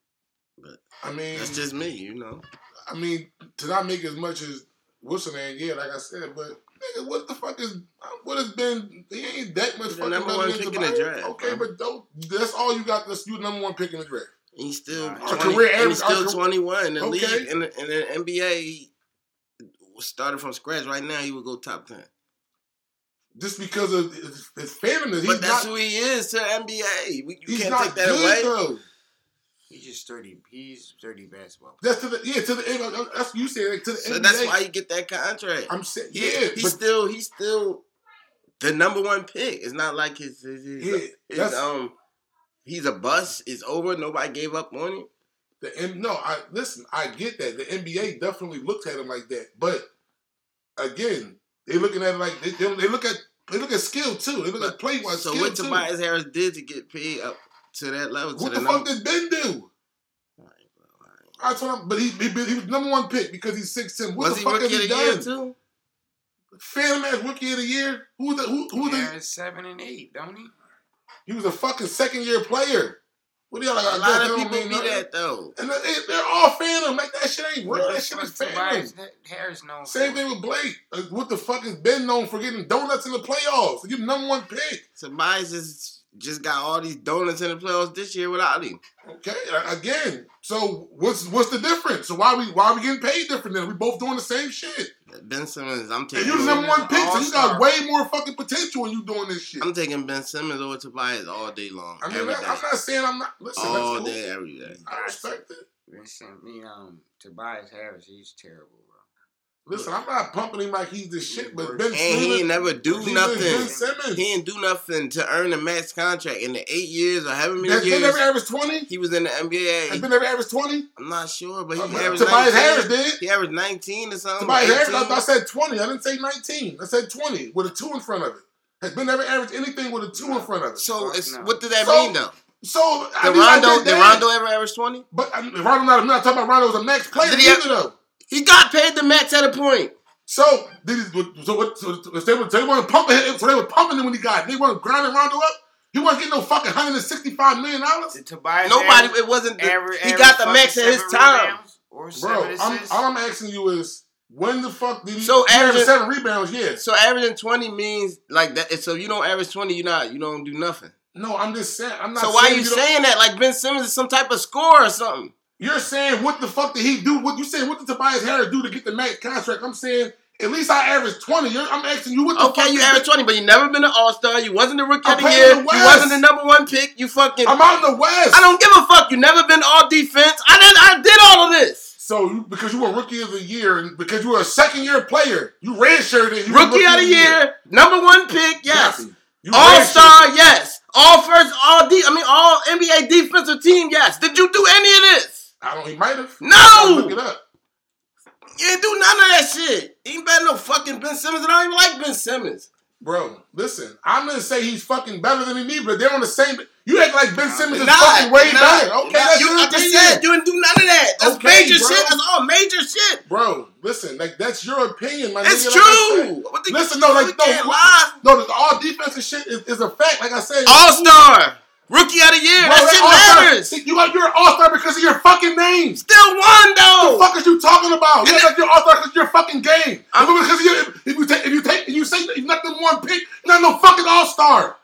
But I mean, that's just me, you know. I mean, to not make as much as Wilson, yeah, like I said, but nigga, what the fuck is what has been? He ain't that much fucking number one pick in the draft. Okay, bro. But don't. That's all you got. That's you number one pick in the draft. He's still our twenty, career average. He's still our, twenty-one in the okay. league. In the, in the N B A, started from scratch. Right now, he would go top ten. Just because of his, his family, he's but that's not, who he is to the N B A. We, you can't take that good, away. Though. He's just thirty. He's thirty basketball. That's to the yeah to the that's you said like, to the. So N B A. That's why you get that contract. I'm saying yeah. yeah he's still he's still the number one pick. It's not like his his, his, yeah, his, his um he's a bust. It's over. Nobody gave up on him. The and no, I listen. I get that the N B A definitely looks at him like that, but again, they looking at it like they, they, they look at they look at skill too. They look but, at play wise. So skill what Tobias too. Harris did to get paid up. To that level, what the, the fuck did Ben do? Right, bro, right. I told him, but he, he he was number one pick because he's six ten. What was the fuck has he done? Too? Phantom ass rookie of the year. Who the who who the? Seven and eight, don't he? He was a fucking second year player. What do y'all like? A lot of people do that though, and they're all fandom. Like that shit ain't real. That shit is fandom. Harris known. Same thing with Blake. Like, what the fuck is Ben known for? Getting donuts in the playoffs. Your number one pick. Tobias is just got all these donuts in the playoffs this year without him. Okay, again. So what's what's the difference? So why we why we getting paid different then? We both doing the same shit. Ben Simmons, I'm taking. And you're the number one pick, so you got way more fucking potential when you doing this shit. I'm taking Ben Simmons over Tobias all day long. I mean, every day. I'm not saying I'm not. Listen, all that's cool. day, every day. I respect it. Listen, me, um, Tobias Harris, he's terrible, bro. Listen, I'm not pumping him like he's the shit, but Ben and Simmons. And he ain't never do he nothing. Ben Simmons. He ain't do nothing to earn a max contract in the eight years or however many years. Ben never averaged twenty? He was in the N B A. Has Ben never averaged twenty? I'm not sure, but he uh, averaged Tobias nineteen. Tobias Harris did. He averaged nineteen or something. Tobias Harris, I, I said twenty. I didn't say nineteen. I said twenty with a two in front of it. Has Ben never averaged anything with a two in front of it? So, it's, no. what did that so, mean, though? So, did I mean, Rondo, like did Rondo ever average twenty? But I mean, Rondo, not, I'm not talking about Rondo as a max player either, have, though. He got paid the max at a point. So, did he, so, what, so they were they weren't pumping him. So they were pumping him when he got. They weren't grinding Rondo up. He wasn't getting no fucking one hundred sixty-five million dollars. Tobias Nobody. Average, it wasn't. The, average, he got the max at his time. Bro, I'm, all I'm asking you is when the fuck did he so average seven rebounds? Yeah. So averaging twenty means like that. So if you don't average twenty, you not you don't do nothing. No, I'm just saying. I'm not. So why are you, you saying that? Like Ben Simmons is some type of scorer or something. You're saying what the fuck did he do? What you saying? What did Tobias Harris do to get the max contract? I'm saying at least I averaged twenty. You're, I'm asking you what the okay, fuck. Okay, you averaged twenty, but you never been an All Star. You wasn't the rookie of the year. The you wasn't the number one pick. You fucking. I'm out in the West. I don't give a fuck. You never been all defense. I did. I did all of this. So because you were rookie of the year and because you were a second year player, you redshirted. You rookie, rookie of the year, year, number one pick. Yes. All star. Yes. All first. All D. De- I mean, all N B A defensive team. Yes. Did you do any of this? I don't. He might have. No. Look it up. You didn't do none of that shit. He ain't better no fucking Ben Simmons, and I don't even like Ben Simmons. Bro, listen. I'm gonna say he's fucking better than me, but they're on the same. You act like Ben Simmons not, is fucking way better. Okay, not, that's you, your I opinion. Said, you didn't do none of that. That's okay, major bro. Shit. That's all major shit, bro. Listen, like that's your opinion, my it's nigga. It's true. Like the, listen, no, like no, no, no, all defensive shit is, is a fact. Like I said, all star. Rookie of the year. Bro, that, that shit matters. You got, you're an all-star because of your fucking name. Still won, though. What the fuck is you talking about? You act like you're an all-star because of your fucking game. I'm, because of your, if, if you take, if you take, if you say you're not the one pick, you're not no fucking all-star.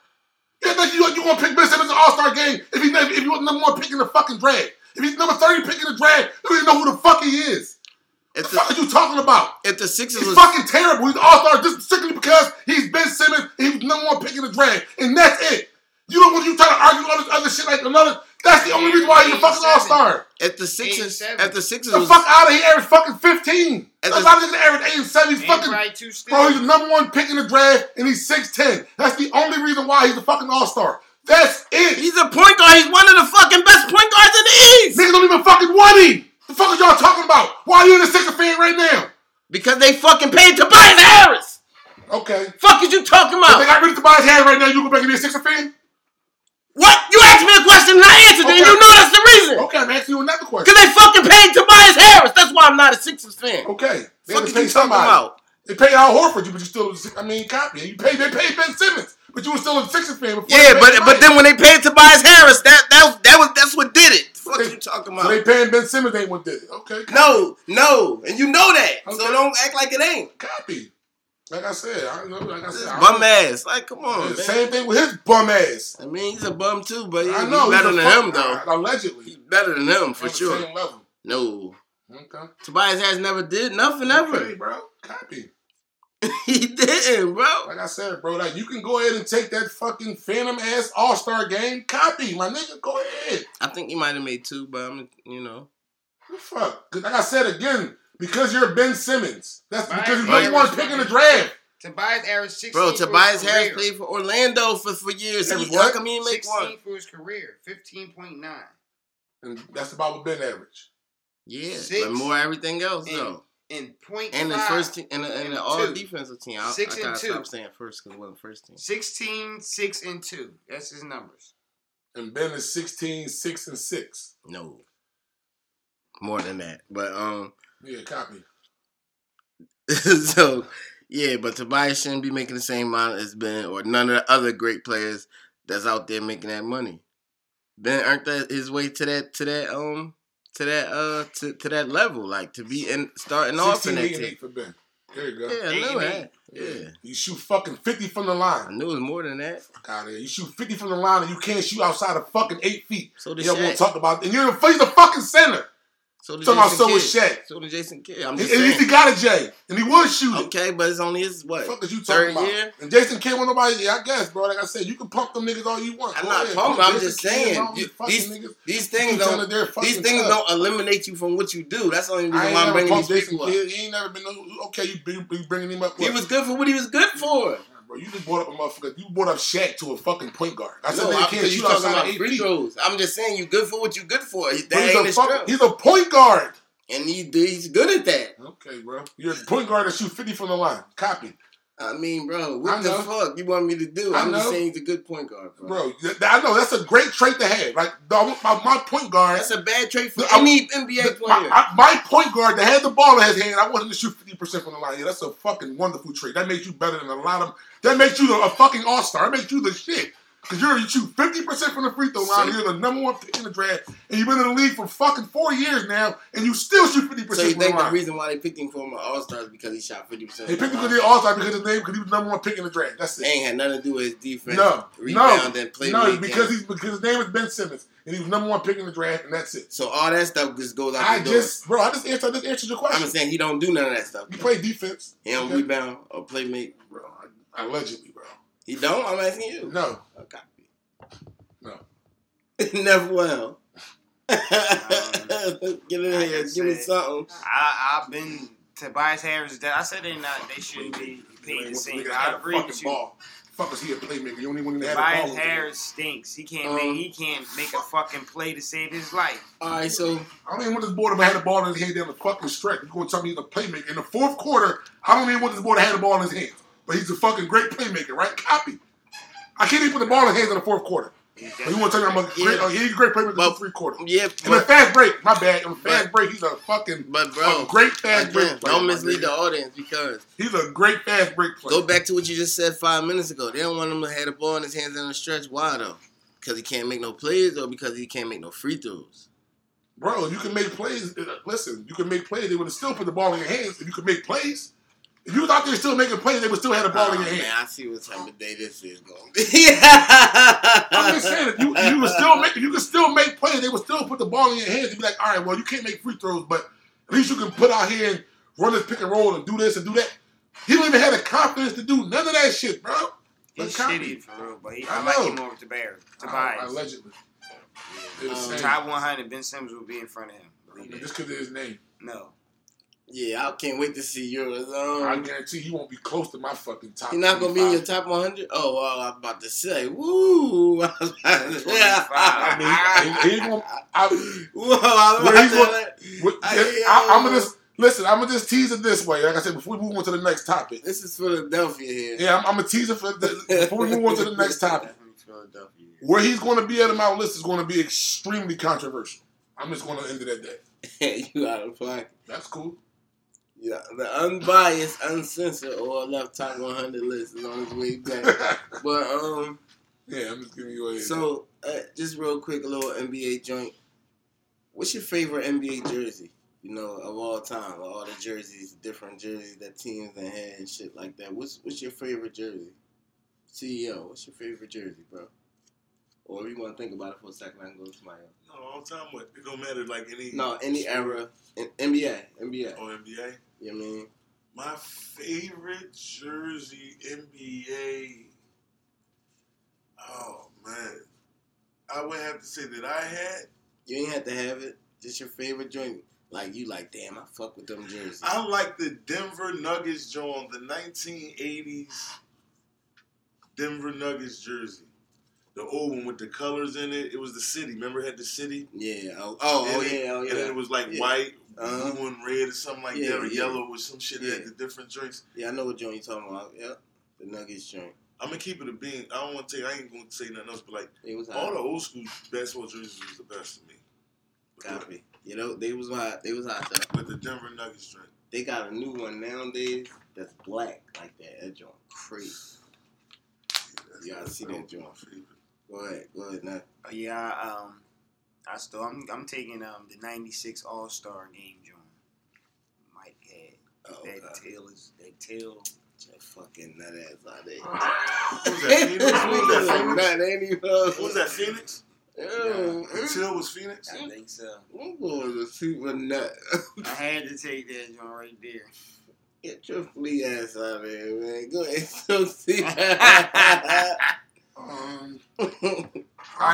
You act like you, you want to pick Ben Simmons an all-star game if, he, if you want number one pick in the fucking draft. If he's number thirty pick in the draft, you don't even know who the fuck he is. What the, the fuck are you talking about? If the Sixers he's was, fucking terrible. He's an all-star just strictly because he's Ben Simmons and he was number one pick in the draft. And that's it. You don't want you trying to argue all this other shit like another. That's the only reason why he's a fucking all star. At the Sixers, at the Sixers, the was, fuck out of here, average fucking fifteen. That's not just average eight and seven. He's fucking right bro. He's the number one pick in the draft, and he's six ten. That's the only reason why he's a fucking all star. That's it. He's a point guard. He's one of the fucking best point guards in the East. Niggas don't even fucking want him. The fuck are y'all talking about? Why are you in the Sixers fan right now? Because they fucking paid Tobias Harris. Okay. Fuck is you talking about? If they got rid of Tobias Harris right now, you go back and be a Sixers fan. What? You asked me a question and I answered okay. it, and you know that's the reason. Okay, I'm asking you another question. Because they fucking paid Tobias Harris. That's why I'm not a Sixers fan. Okay. They fucking paid somebody. About? They paid Al Horford, but you still, I mean, copy. You paid, they paid Ben Simmons, but you were still a Sixers fan before. Yeah, but Tobias. But then when they paid Tobias Harris, that that, that was that's what did it. What the fuck are you talking about? So they paying Ben Simmons ain't what did it. Okay. Copy. No, no. And you know that. Okay. So don't act like it ain't. Copy. Like I said, I know. Like I said, I bum ass. Like, come on. Man. Same thing with his bum ass. I mean, he's a bum too, but he's, I know, he's better he's than him though. Allegedly, he's better than him for on sure. The same level. No. Okay. Tobias Harris never did nothing ever. Okay, bro. Copy. He didn't, bro. Like I said, bro. Like you can go ahead and take that fucking phantom ass All Star game. Copy, my nigga. Go ahead. I think he might have made two, but I'm, you know. What the fuck? Cause like I said again. Because you're Ben Simmons. That's Tobias because you're the one picking the draft. Tobias Harris, sixteen bro, Tobias Harris career. Played for Orlando for, for years. And he, how come he didn't make one? sixteen for his career. fifteen point nine. And that's about what Ben averaged. Yeah, six, but more everything else, and, though. And point and the first team, and, and, and, and the all-defensive team. I, six I gotta and two. Stop saying first because it wasn't first team. sixteen, six, and two. That's his numbers. And Ben is sixteen, six, and six. No. More than that. But, um... yeah, copy. So, yeah, but Tobias shouldn't be making the same amount as Ben or none of the other great players that's out there making that money. Ben earned that, his way to that to that um to that uh to, to that level, like to be in starting off in that team. For Ben. There you go. Yeah, I knew that. Yeah. You shoot fucking fifty from the line. I knew it was more than that. Fuck out of here. You shoot fifty from the line and you can't shoot outside of fucking eight feet. So the Shaq. You don't want to talk about it. And you're the, he's the fucking center. So the Talking Jason about so is Shaq. So the Jason Kidd. I'm just he, saying. At least he got a J. And he was shooting. Okay, but it's only his, what, the fuck is you talking about? Year? And Jason Kidd won't nobody, yeah, I guess, bro. Like I said, you can pump them niggas all you want. I'm Go not pumping. I'm Jason just saying. You, these niggas, these things, don't, these things don't eliminate you from what you do. That's the only reason why I'm bringing these Jason people up. Kidd. He ain't never been, no, okay, you, you, you bringing him up. What? He was good for what he was good for. Bro, you just brought up a motherfucker. You brought up Shaq to a fucking point guard. I said, no, I, can't shoot outside about free throws. I'm just saying, you good for what you good for. That he's, ain't a fuck, he's a point guard, and he, he's good at that. Okay, bro, you're a point guard that shoot fifty from the line. Copy. I mean, bro, what the fuck you want me to do? I'm just saying he's a good point guard, bro. Bro, I know that's a great trait to have. Like my, my point guard, that's a bad trait for any N B A player. My, my point guard that had the ball in his hand, I want him to shoot fifty percent from the line. Yeah, that's a fucking wonderful trait. That makes you better than a lot of. That makes you a fucking all star. That makes you the shit. Because you're, you shoot fifty percent from the free throw line, so you're the number one pick in the draft, and you've been in the league for fucking four years now, and you still shoot fifty percent from the line. So you think the reason why they picked him for him an all-star is because he shot fifty percent from the line? They picked him for the all-star because his name, because he was the number one pick in the draft. That's it. It ain't had nothing to do with his defense. No, rebound, no, and play no, because he's, because his name is Ben Simmons, and he was number one pick in the draft, and that's it. So all that stuff just goes out I the door. I just, bro, I just answered, I just answered your question. I'm just saying he don't do none of that stuff. He play defense. He don't okay. rebound or play make. Bro, allegedly, bro. He don't? I'm asking you. No. Okay. No. Never will. um, Get in here. Give said, me something. I, I've been Tobias Harris. I said they not. They shouldn't be paid the same. I agree with you. Ball. Fuckers, he a playmaker. You only want to have Tobias the ball. Harris stinks. He can't um, make. He can't make a fucking play to save his life. All right, so I don't even want this boy to have the ball in his hand down the fucking stretch. You gonna tell me he's a playmaker in the fourth quarter? I don't even want this boy to have the ball in his hand. But he's a fucking great playmaker, right? Copy. I can't even put the ball in his hands in the fourth quarter. Yeah, but you want to tell me I'm a great, yeah. uh, he's a great playmaker but, in the three quarter. Yeah, in a fast break, my bad. In a fast break, he's a fucking but bro, a great fast again, break player. Don't mislead the audience because he's a great fast break player. Go back to what you just said five minutes ago. They don't want him to have the ball in his hands in the stretch. Why though? Because he can't make no plays or because he can't make no free throws? Bro, you can make plays. Listen, you can make plays. They would have still put the ball in your hands if you could make plays. If you was out there still making plays, they would still have the ball oh, in your hand. Man, I see what type of day this is going to be. I'm just saying, if you, you were still make, you could still make plays, they would still put the ball in your hands and be like, all right, well, you can't make free throws, but at least you can put out here and run this pick and roll and do this and do that. He don't even have the confidence to do none of that shit, bro. He's shitty for real, but he, I, I like him over to Bear, to Tobias. I, I allegedly. Um, Top one hundred, Ben Simmons will be in front of him. Just because of his name. No. Yeah, I can't wait to see yours. Um, I guarantee you won't be close to my fucking top. You're not going to be in your top one hundred? Oh, well, I was about to say, woo. I was about to say, I'm going to just, listen, I'm going to just tease it this way. Like I said, before we move on to the next topic. This is Philadelphia here. Yeah, I'm, I'm going to tease it for, before we move on to the next topic. Philadelphia. Where he's going to be at in my list is going to be extremely controversial. I'm just going to end it at that. You out of play. That's cool. Yeah, the unbiased, uncensored, or left top one hundred list is on its way back. But, um... yeah, I'm just giving you a... So, uh, just real quick, a little N B A joint. What's your favorite N B A jersey, you know, of all time? Like, all the jerseys, different jerseys that teams done had and shit like that. What's what's your favorite jersey? C E O, what's your favorite jersey, bro? Or if you want to think about it for a second, I can go to my... No, all the time, what? It don't matter, like, any... No, any era. N B A. N B A. Oh, N B A? You know what I mean? My favorite jersey, N B A... Oh, man. I would have to say that I had... You ain't have to have it. Just your favorite joint. Like, you like, damn, I fuck with them jerseys. I like the Denver Nuggets joint, the nineteen eighties Denver Nuggets jersey. The old one with the colors in it. It was the city. Remember it had the city? Yeah. Oh, oh, oh yeah, oh, yeah. And then it was like yeah. white, uh-huh. blue, and red or something like yeah, that, or yeah. yellow or some shit. Yeah. It had the different drinks. Yeah, I know what joint you're talking about. Yep. The Nuggets joint. I'm going to keep it a bean. I don't want to tell you, I ain't going to say nothing else, but like, it was all the old school basketball jerseys was the best to me. Copy. You know, they was hot. They was hot, though. But the Denver Nuggets drink. They got a new one nowadays that's black like that. That joint crazy. Yeah, y'all see that joint. Go ahead. Go ahead now. Yeah, um, I still I'm I'm taking um the ninety-six All Star Game joint. Mike had oh, that God. tail is that tail. That fucking nut ass out there. Who's that Phoenix? Who's that Phoenix? No. Until was Phoenix? I think so. What was a super nut? I had to take that joint right there. Get your flea ass out of here, man. Go ahead. So see. um, Or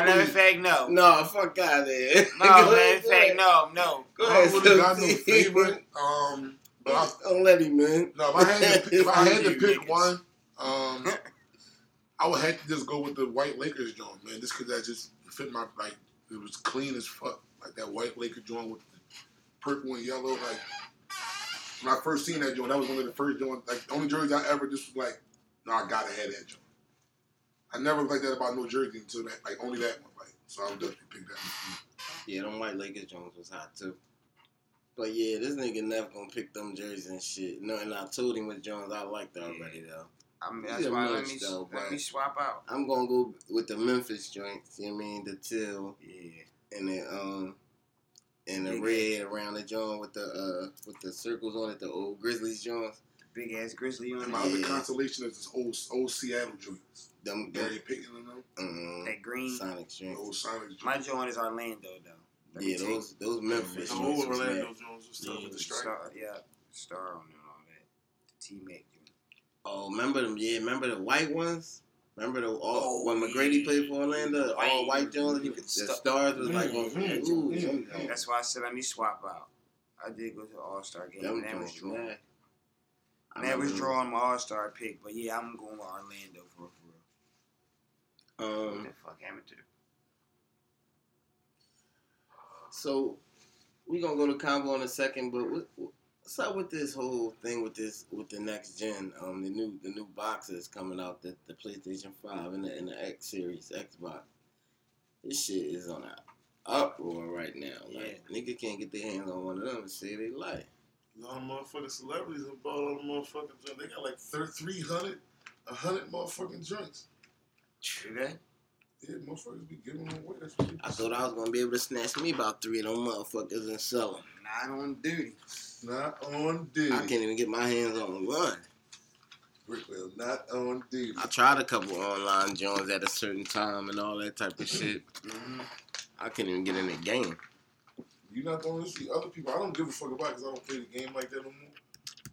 no, in fact, no. No, fuck out of there. No, man, in fact, no, no. Go ahead. I really got no favorite. Um, but I, don't let him, man. No, if I had to pick, if I had to pick one, um, I would have to just go with the white Lakers joint, man. Just because that just fit my, like, it was clean as fuck. Like, that white Lakers joint with the purple and yellow, like, when I first seen that joint, that was one of the first joints. Like, the only jersey I ever just was like, no, I gotta have that joint. I never liked that about no jersey until that, like, only that one. Like, so I would definitely pick that one. Yeah, them white Lakers joints was hot, too. But yeah, this nigga never gonna pick them jerseys and shit. No, and I told him with Jones I liked already though. I mean, that's why let me, though, let me swap out. I'm gonna go with the Memphis joints. You know what I mean? The teal, yeah, and the um, and the big red around the joint with the uh, with the circles on it. The old Grizzlies joints. Big ass Grizzly on it. My other consolation is this old old Seattle joints. Them dirty picking them up. Mm-hmm. That green Sonic joints. Old Sonic joints. My joint is Orlando though. Let yeah, those those you. Memphis. The whole Orlando Jones was stuff with the strike. Yeah, star on them and all that. The T-Mac. Oh, remember them? Yeah, remember the white ones? Remember the all oh, when McGrady yeah. played for Orlando, white. all white Jones. You could the stars was like, mm-hmm. ooh, mm-hmm. that's why I said let me swap out. I did go to the All Star game. And that was drawing. That. I that was drawing my All Star pick, but yeah, I'm going with Orlando for for real. Um, what the fuck happened to the So, we're going to go to combo in a second, but what, what's up with this whole thing with this with the next gen, um, the new the new boxes coming out, the, the PlayStation five and the, and the X Series, Xbox? This shit is on an uproar right now. Like, yeah. Nigga can't get their hands on one of them and say they like. A lot of motherfucking celebrities have bought all the motherfucking drinks. They got like three hundred, one hundred motherfucking drinks. True that? Yeah, motherfuckers be giving them away. That's what I thought I was going to be able to snatch me about three of them motherfuckers and sell them. Not on duty. Not on duty. I can't even get my hands on one. Brickwell, not on duty. I tried a couple online joints at a certain time and all that type of shit. Mm-hmm. I can't even get in the game. You're not the only other people. I don't give a fuck about it because I don't play the game like that no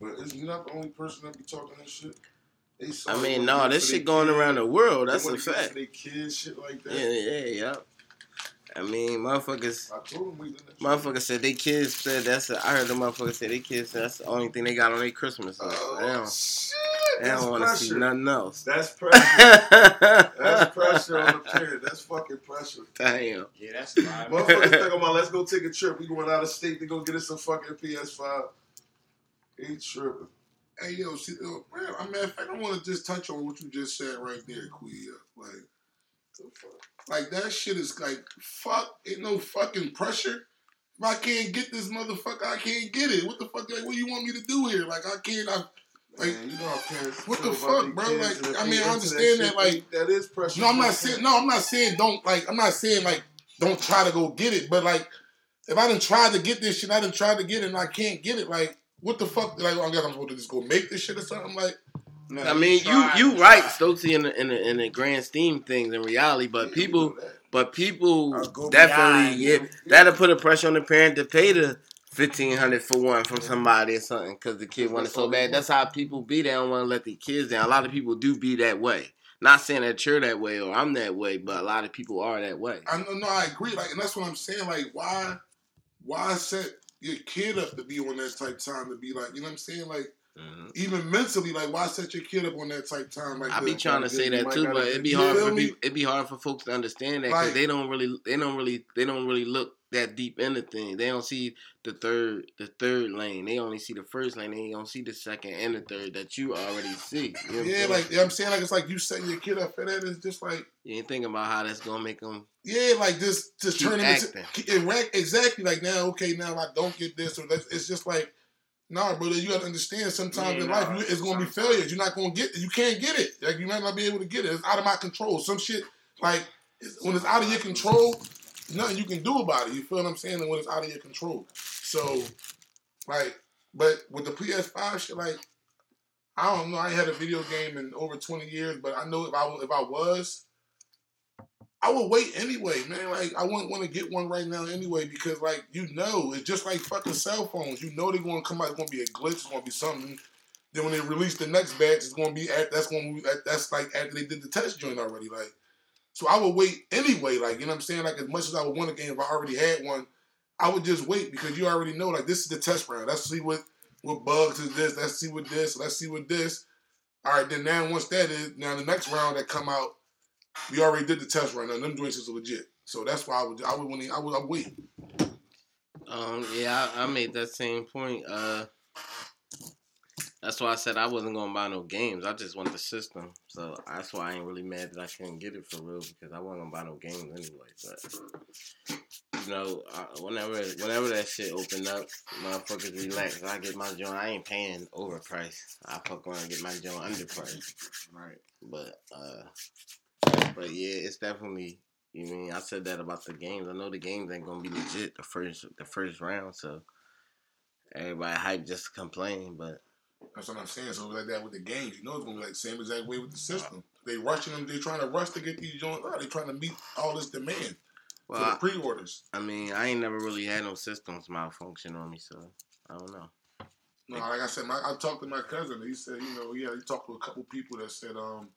more. But you're not the only person that be talking that shit. I mean, no, this shit going kids. around the world. That's a fact. They kids, shit like that. Yeah, yeah, yeah. I mean, motherfuckers. I told them motherfuckers said they kids said that's. A, I heard the motherfuckers say they kids said that's the only thing they got on their Christmas. List. Oh, they don't, shit! They don't want to see nothing else. That's pressure. That's pressure on the parent. That's fucking pressure. Damn. Yeah, that's live. Motherfuckers think about let's go take a trip. We going out of state to go get us some fucking P S five. Ain't tripping. Hey, yo, see, yo, man, I mean, in fact, I want to just touch on what you just said right there, Quia. Like, like, that shit is like, fuck, ain't no fucking pressure. If I can't get this motherfucker, I can't get it. What the fuck, like, what do you want me to do here? Like, I can't, I, like, man, you know parents what the fuck, bro? Like, I mean, I understand that, that, like, that is pressure. No, I'm not saying, no, I'm not saying don't, like, I'm not saying, like, don't try to go get it, but, like, if I done tried to get this shit, I done tried to get it, and I can't get it, like, what the fuck? Like, I guess I'm supposed to just go make this shit or something? Like, no, I mean, you you right, Stokesy, in the, in the in the grand scheme things in reality, but yeah, people, but people definitely yeah, yeah, that'll put a pressure on the parent to pay the fifteen hundred for one from somebody or something because the kid wanted so bad. That's how people be. They don't want to let their kids down. A lot of people do be that way. Not saying that you're that way or I'm that way, but a lot of people are that way. I know, no, I agree. Like, and that's what I'm saying. Like, why, why set your kid up to be on that type time to be like, you know what I'm saying? Like, mm-hmm. even mentally, like, why set your kid up on that type time? Like, I be trying to say that too, but it'd be hard for people, it'd be hard for folks to understand that because like, they don't really, they don't really, they don't really look that deep into things. They don't see the third, the third lane. They only see the first lane. They don't see the second and the third that you already see. You know yeah, like you know what I'm saying, like it's like you setting your kid up for that. It's just like you ain't thinking about how that's gonna make them. Yeah, like just just turn them into exactly like now. Okay, now if I don't get this or that. It's just like. Nah, brother, you gotta understand. Sometimes yeah, in life, nah, it's gonna be failures. You're not gonna get it. You can't get it. Like you might not be able to get it. It's out of my control. Some shit like it's, when it's out of your control, nothing you can do about it. You feel what I'm saying? And when it's out of your control. So, like, but with the P S five shit, like, I don't know. I ain't had a video game in over twenty years, but I know if I if I was, I would wait anyway, man. Like, I wouldn't want to get one right now anyway because, like, you know, it's just like fucking cell phones. You know they're going to come out. It's going to be a glitch. It's going to be something. Then when they release the next batch, it's going to be at, that's going to that's like after they did the test joint already. Like, so I would wait anyway. Like, you know what I'm saying? Like, as much as I would want a game if I already had one, I would just wait because you already know. Like, this is the test round. Let's see what. What bugs is this? Let's see what this. Let's see what this. All right, then now once that is, now the next round that come out, we already did the test round. Now them joints is legit. So that's why I would I would want to, I would I would wait. Um, yeah, I, I made that same point. Uh, that's why I said I wasn't gonna buy no games. I just want the system. So that's why I ain't really mad that I couldn't get it for real because I wasn't gonna buy no games anyway. But. You know, whenever whenever that shit open up, motherfuckers relax. I get my joint. I ain't paying overpriced. I fuck around and get my joint underpriced. Right. But uh, but yeah, it's definitely. You know what I mean, I said that about the games. I know the games ain't gonna be legit the first the first round. So everybody hype just to complain. But that's what I'm saying. So like that with the games, you know, it's gonna be like the same exact way with the system. They rushing them. They trying to rush to get these joints. Oh, they trying to meet all this demand. Well, for the pre-orders. I, I mean, I ain't never really had no systems malfunction on me, so I don't know. No, like I said, my, I talked to my cousin. He said, you know, yeah, he talked to a couple people that said um,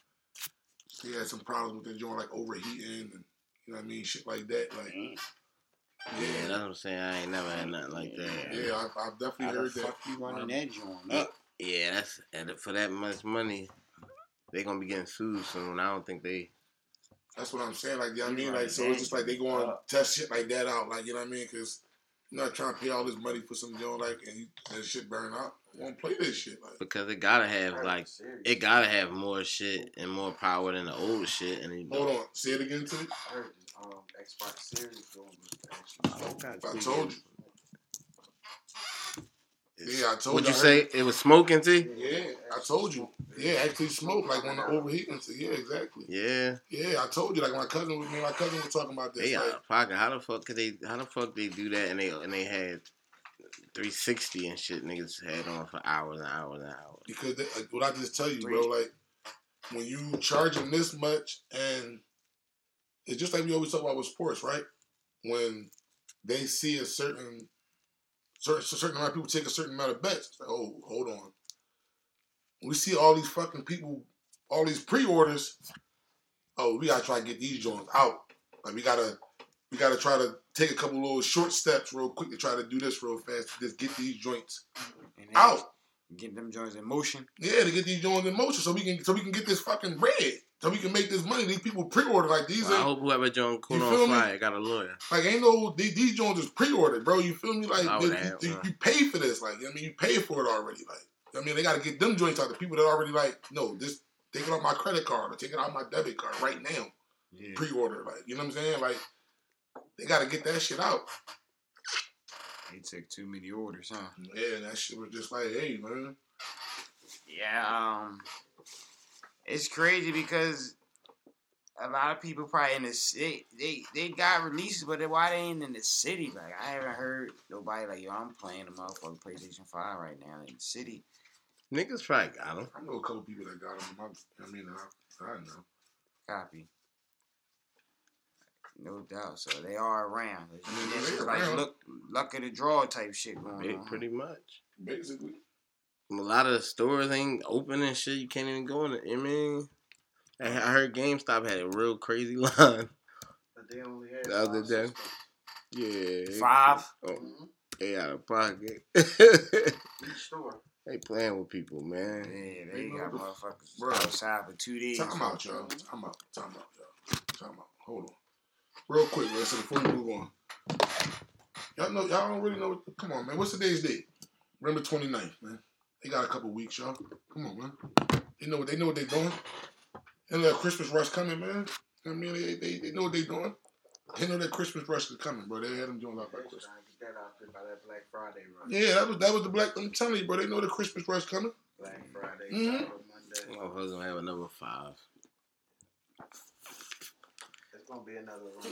he had some problems with their joint, like overheating and, you know what I mean, shit like that. Like, yeah, yeah that's what I'm saying. I ain't never had nothing like that. Yeah, I've, I've definitely How heard the fuck that. You running that joint up? Yeah, that's and for that much money, they're going to be getting sued soon. I don't think they... That's what I'm saying. Like, you know what I mean? Like, so it's just like they going to test shit like that out. Like, you know what I mean? Because you're not trying to pay all this money for some joint, like, and that shit burn out. You won't play this shit. Like. Because it got to have, like, it got to have more shit and more power than the old shit. And it Hold on. Say it again, too. I heard um, Xbox Series going with that shit. I told you. Yeah, I told Would you. Would you say it was smoking, T? Yeah, I told you. Yeah, actually smoked, like when the overheating. T. Yeah, exactly. Yeah. Yeah, I told you. Like my cousin was, me, my cousin was talking about this. They like, out of pocket. How the fuck could they? How the fuck they do that? And they and they had three sixty and shit. Niggas had on for hours and hours and hours. Because they, like, what I just tell you, bro, like when you charging this much, and it's just like we always talk about with sports, right? When they see a certain Certain, certain amount of people take a certain amount of bets. Like, oh, hold on. We see all these fucking people, all these pre-orders. Oh, we gotta try to get these joints out. Like we gotta, we gotta try to take a couple little short steps real quick to try to do this real fast. Just get these joints and out. Get them joints in motion. Yeah, to get these joints in motion, so we can, so we can get this fucking bread. So we can make this money. These people pre-order like these. Well, are, I hope whoever joined Cool on Fire got a lawyer. Like ain't no these, these joints is pre-ordered, bro. You feel me? Like they, have, you, you pay for this. Like I mean, you pay for it already. Like I mean, they got to get them joints out. The people that already like no, this take it off my credit card or take it off my debit card right now. Yeah. Pre-order, like you know what I'm saying? Like they got to get that shit out. They took too many orders, huh? Yeah, that shit was just like, hey, man. Yeah. Um... It's crazy because a lot of people probably in the city, they, they got releases, but why they ain't in the city? Like, I haven't heard nobody like, yo, I'm playing the motherfucking PlayStation five right now in the city. Niggas probably got them. I know a couple people that got them. I mean, I, I know. Copy. No doubt. So they are around. It's, I mean, it's just around. Like look, luck of the draw type shit going it, on. Pretty much. Basically. A lot of the stores ain't open and shit. You can't even go in it. I mean, I heard GameStop had a real crazy line. But they only had the other day. Yeah. Five? Oh, mm-hmm. They out of pocket. Each store. They playing with people, man. Yeah, they, they got motherfuckers bro. Outside for two days. Time out, y'all. Time out. Time out, y'all. Time out. Hold on. Real quick, man. So before we move on. Y'all know, y'all don't really know. What, come on, man. What's today's date? November twenty-ninth, man. They got a couple weeks, y'all. Come on, man. They know what they know what they doing. They know that Christmas rush coming, man. I mean, they they, they know what they doing. They know that Christmas rush is coming, bro. They had them doing out by Christmas. Get that out there by that Black Friday rush. Yeah, that was that was the Black. I'm telling you, bro. They know the Christmas rush coming. Black Friday, mm-hmm. Monday. Motherfuckers gonna have another five. gonna be another one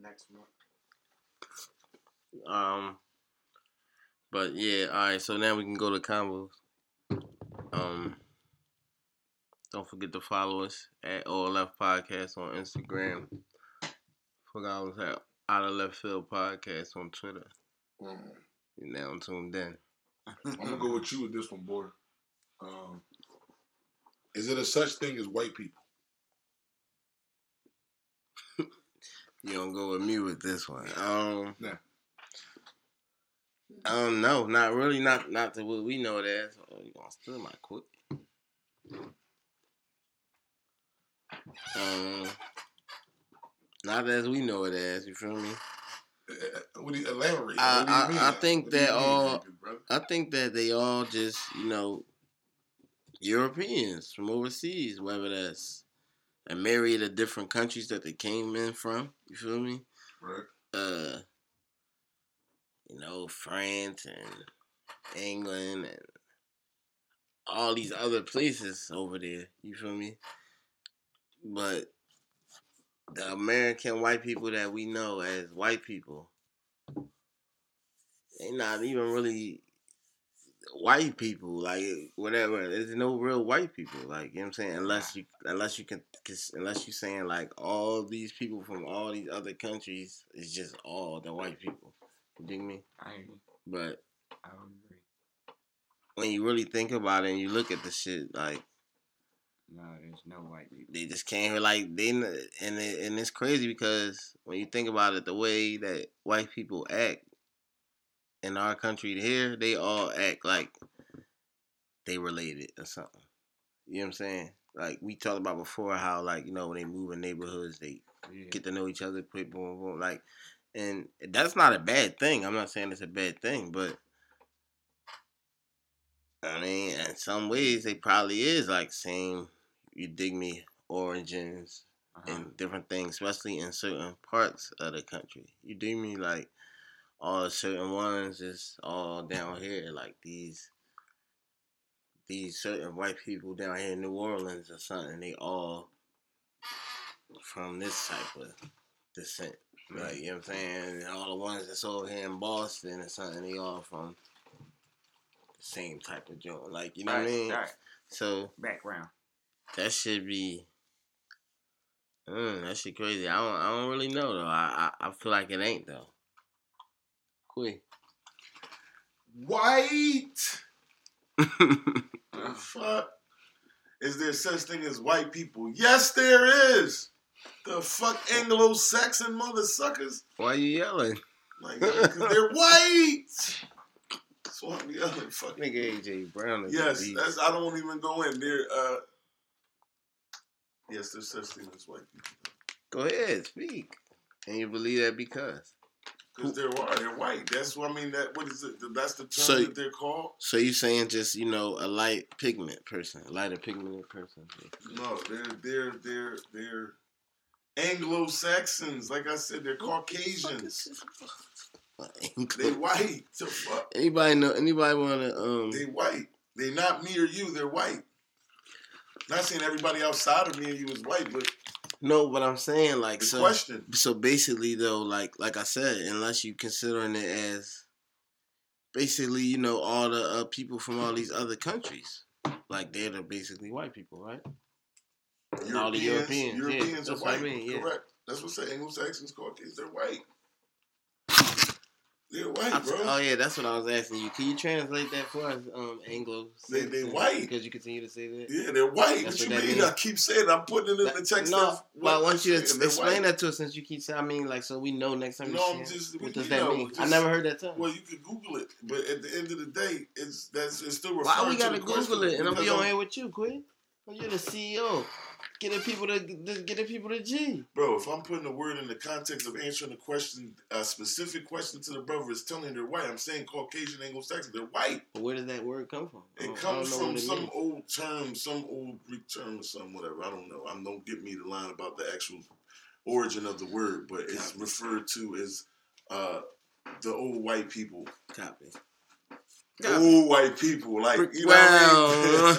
next month. Um, but yeah, all right. So now we can go to combos. Um, don't forget to follow us at All Left Podcast on Instagram. Forgot I was at Out of Left Field Podcast on Twitter. Mm. You're now tuned in. I'm gonna go with you with this one, boy. Um, is it a such thing as white people? You don't go with me with this one. Um, nah. Um, no, not really. Not not to what we know it as. Oh, you gonna steal my quick? Um, not as we know it as. You feel me? What do you, elaborate? I, what do you I, mean? I think what that all. Mean, I think that they all just, you know, Europeans from overseas, whether that's a myriad of different countries that they came in from. You feel me? Right. Uh, you know, France and England and all these other places over there. You feel me? But the American white people that we know as white people, they not even really white people, like whatever. There's no real white people, like, you know what I'm saying? Unless you, unless you can, unless you saying like all these people from all these other countries is just all the white people. You dig me? I agree. But I don't agree. When you really think about it and you look at the shit, like, no, there's no white people. They just came here like they, and it, and it's crazy because when you think about it, the way that white people act in our country here, they all act like they related or something. You know what I'm saying? Like we talked about before, how like, you know, when they move in neighborhoods, they yeah. get to know each other quick, boom, boom, like, and that's not a bad thing. I'm not saying it's a bad thing, but I mean, in some ways, they probably is like same. You dig me? Origins uh-huh. and different things, especially in certain parts of the country. You dig me? Like, all certain ones is all down here. Like, these these certain white people down here in New Orleans or something, they all from this type of descent. Like, you know what I'm saying? And all the ones that's over here in Boston or something, they all from the same type of joint. Like, you know right, what I mean? Right. So, background. That should be, mm, that shit crazy. I don't, I don't really know though. I, I, I feel like it ain't though. Quick, white. Oh, fuck. Is there such thing as white people? Yes, there is. The fuck Anglo-Saxon mother suckers. Why are you yelling? Like, because they're white. That's why I'm yelling. Fuck, nigga, A J Brown. Is yes, that's. I don't even go in there. Uh. Yes, there's such thing as white people. Go ahead, speak. And you believe that because? Because they're, they're white. That's what I mean. That what is it? That's the term so, that they're called. So you're saying just, you know, a light pigment person, a lighter pigmented person. No, they're they're they're they're Anglo-Saxons. Like I said, they're Caucasians. They white. The fuck? Anybody know? Anybody wanna? Um... They white. They not me or you. They're white. Not saying everybody outside of me and you is white, but no, but I'm saying like so. Question. So basically, though, like like I said, unless you considering it as basically, you know, all the uh, people from all these other countries, like they're the basically white people, right? Europeans, all the Europeans, Europeans yeah, are that's white. What I mean, yeah. Correct. That's what the Anglo-Saxons call these. They're white. They're white, I'm, bro. Oh yeah, that's what I was asking you. Can you translate that for us, um, Anglo? They they white because you continue to say that. Yeah, they're white. That's what, what you mean? Means. I keep saying it. I'm putting it in that, the text. No, of what I want you to explain that to us since you keep saying. I mean, like, so we know next time. No, you I'm just, what does that know, mean? Just, I never heard that term. Well, you can Google it, but at the end of the day, it's that's it's still referring to. Why we gotta to Google question, it? And I'm be on here with you, Quinn. Well, you're the C E O. Getting people to getting people to G. Bro, if I'm putting a word in the context of answering a question, a specific question to the brother is telling they're white. I'm saying Caucasian, Anglo-Saxon, they're white. But where does that word come from? It comes from some means. old term, some old Greek term or some whatever. I don't know. I don't get me the line about the actual origin of the word, but it's Copy. referred to as uh, the old white people. Copy. Copy. Old white people, like you know well. what I mean?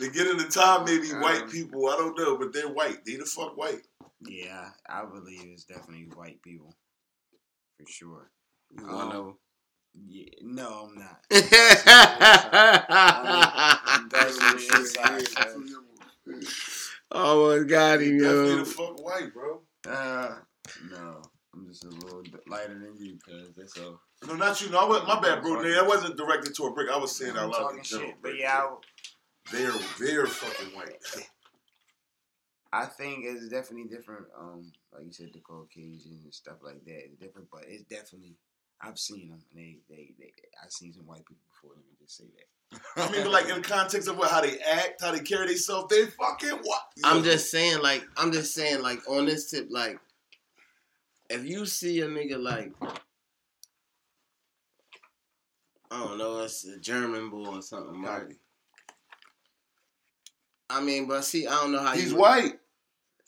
They get in the time, maybe um, white people. I don't know, but they're white. They the fuck white. Yeah, I believe it's definitely white people, for sure. You um, want to? Yeah, no, I'm not. I'm definitely oh my god, he knows. The fuck white, bro. Uh, no, I'm just a little bit lighter than you, cause that's all. No, not you. No, I was, my bad, bro. That wasn't directed to a brick. I was saying out loud. Yeah, they're they're fucking white. I think it's definitely different. Um, like you said, the Caucasian and stuff like that is different, but it's definitely. I've seen them, and they, they, they, I've seen some white people before. Let me just say that. I mean, but like in the context of what, how they act, how they carry themselves, they fucking what? I'm just saying, like, I'm just saying, like, on this tip, like, if you see a nigga, like, I don't know, it's a German boy or something, right? I mean, but see, I don't know how he's you white. Would,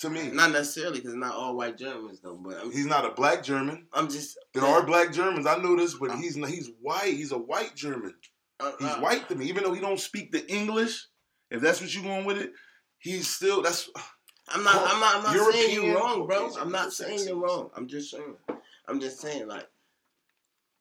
to me. Not necessarily, because not all white Germans, though. But I mean, he's not a black German. I'm just... There man. Are black Germans. I know this, but I'm, he's he's white. He's a white German. Uh, he's uh, white to me. Even though he don't speak the English, if that's what you're going with it, he's still... That's. I'm not, oh, I'm not, I'm not European, saying you're wrong, bro. I'm not saying you're wrong. I'm just saying. I'm just saying, like...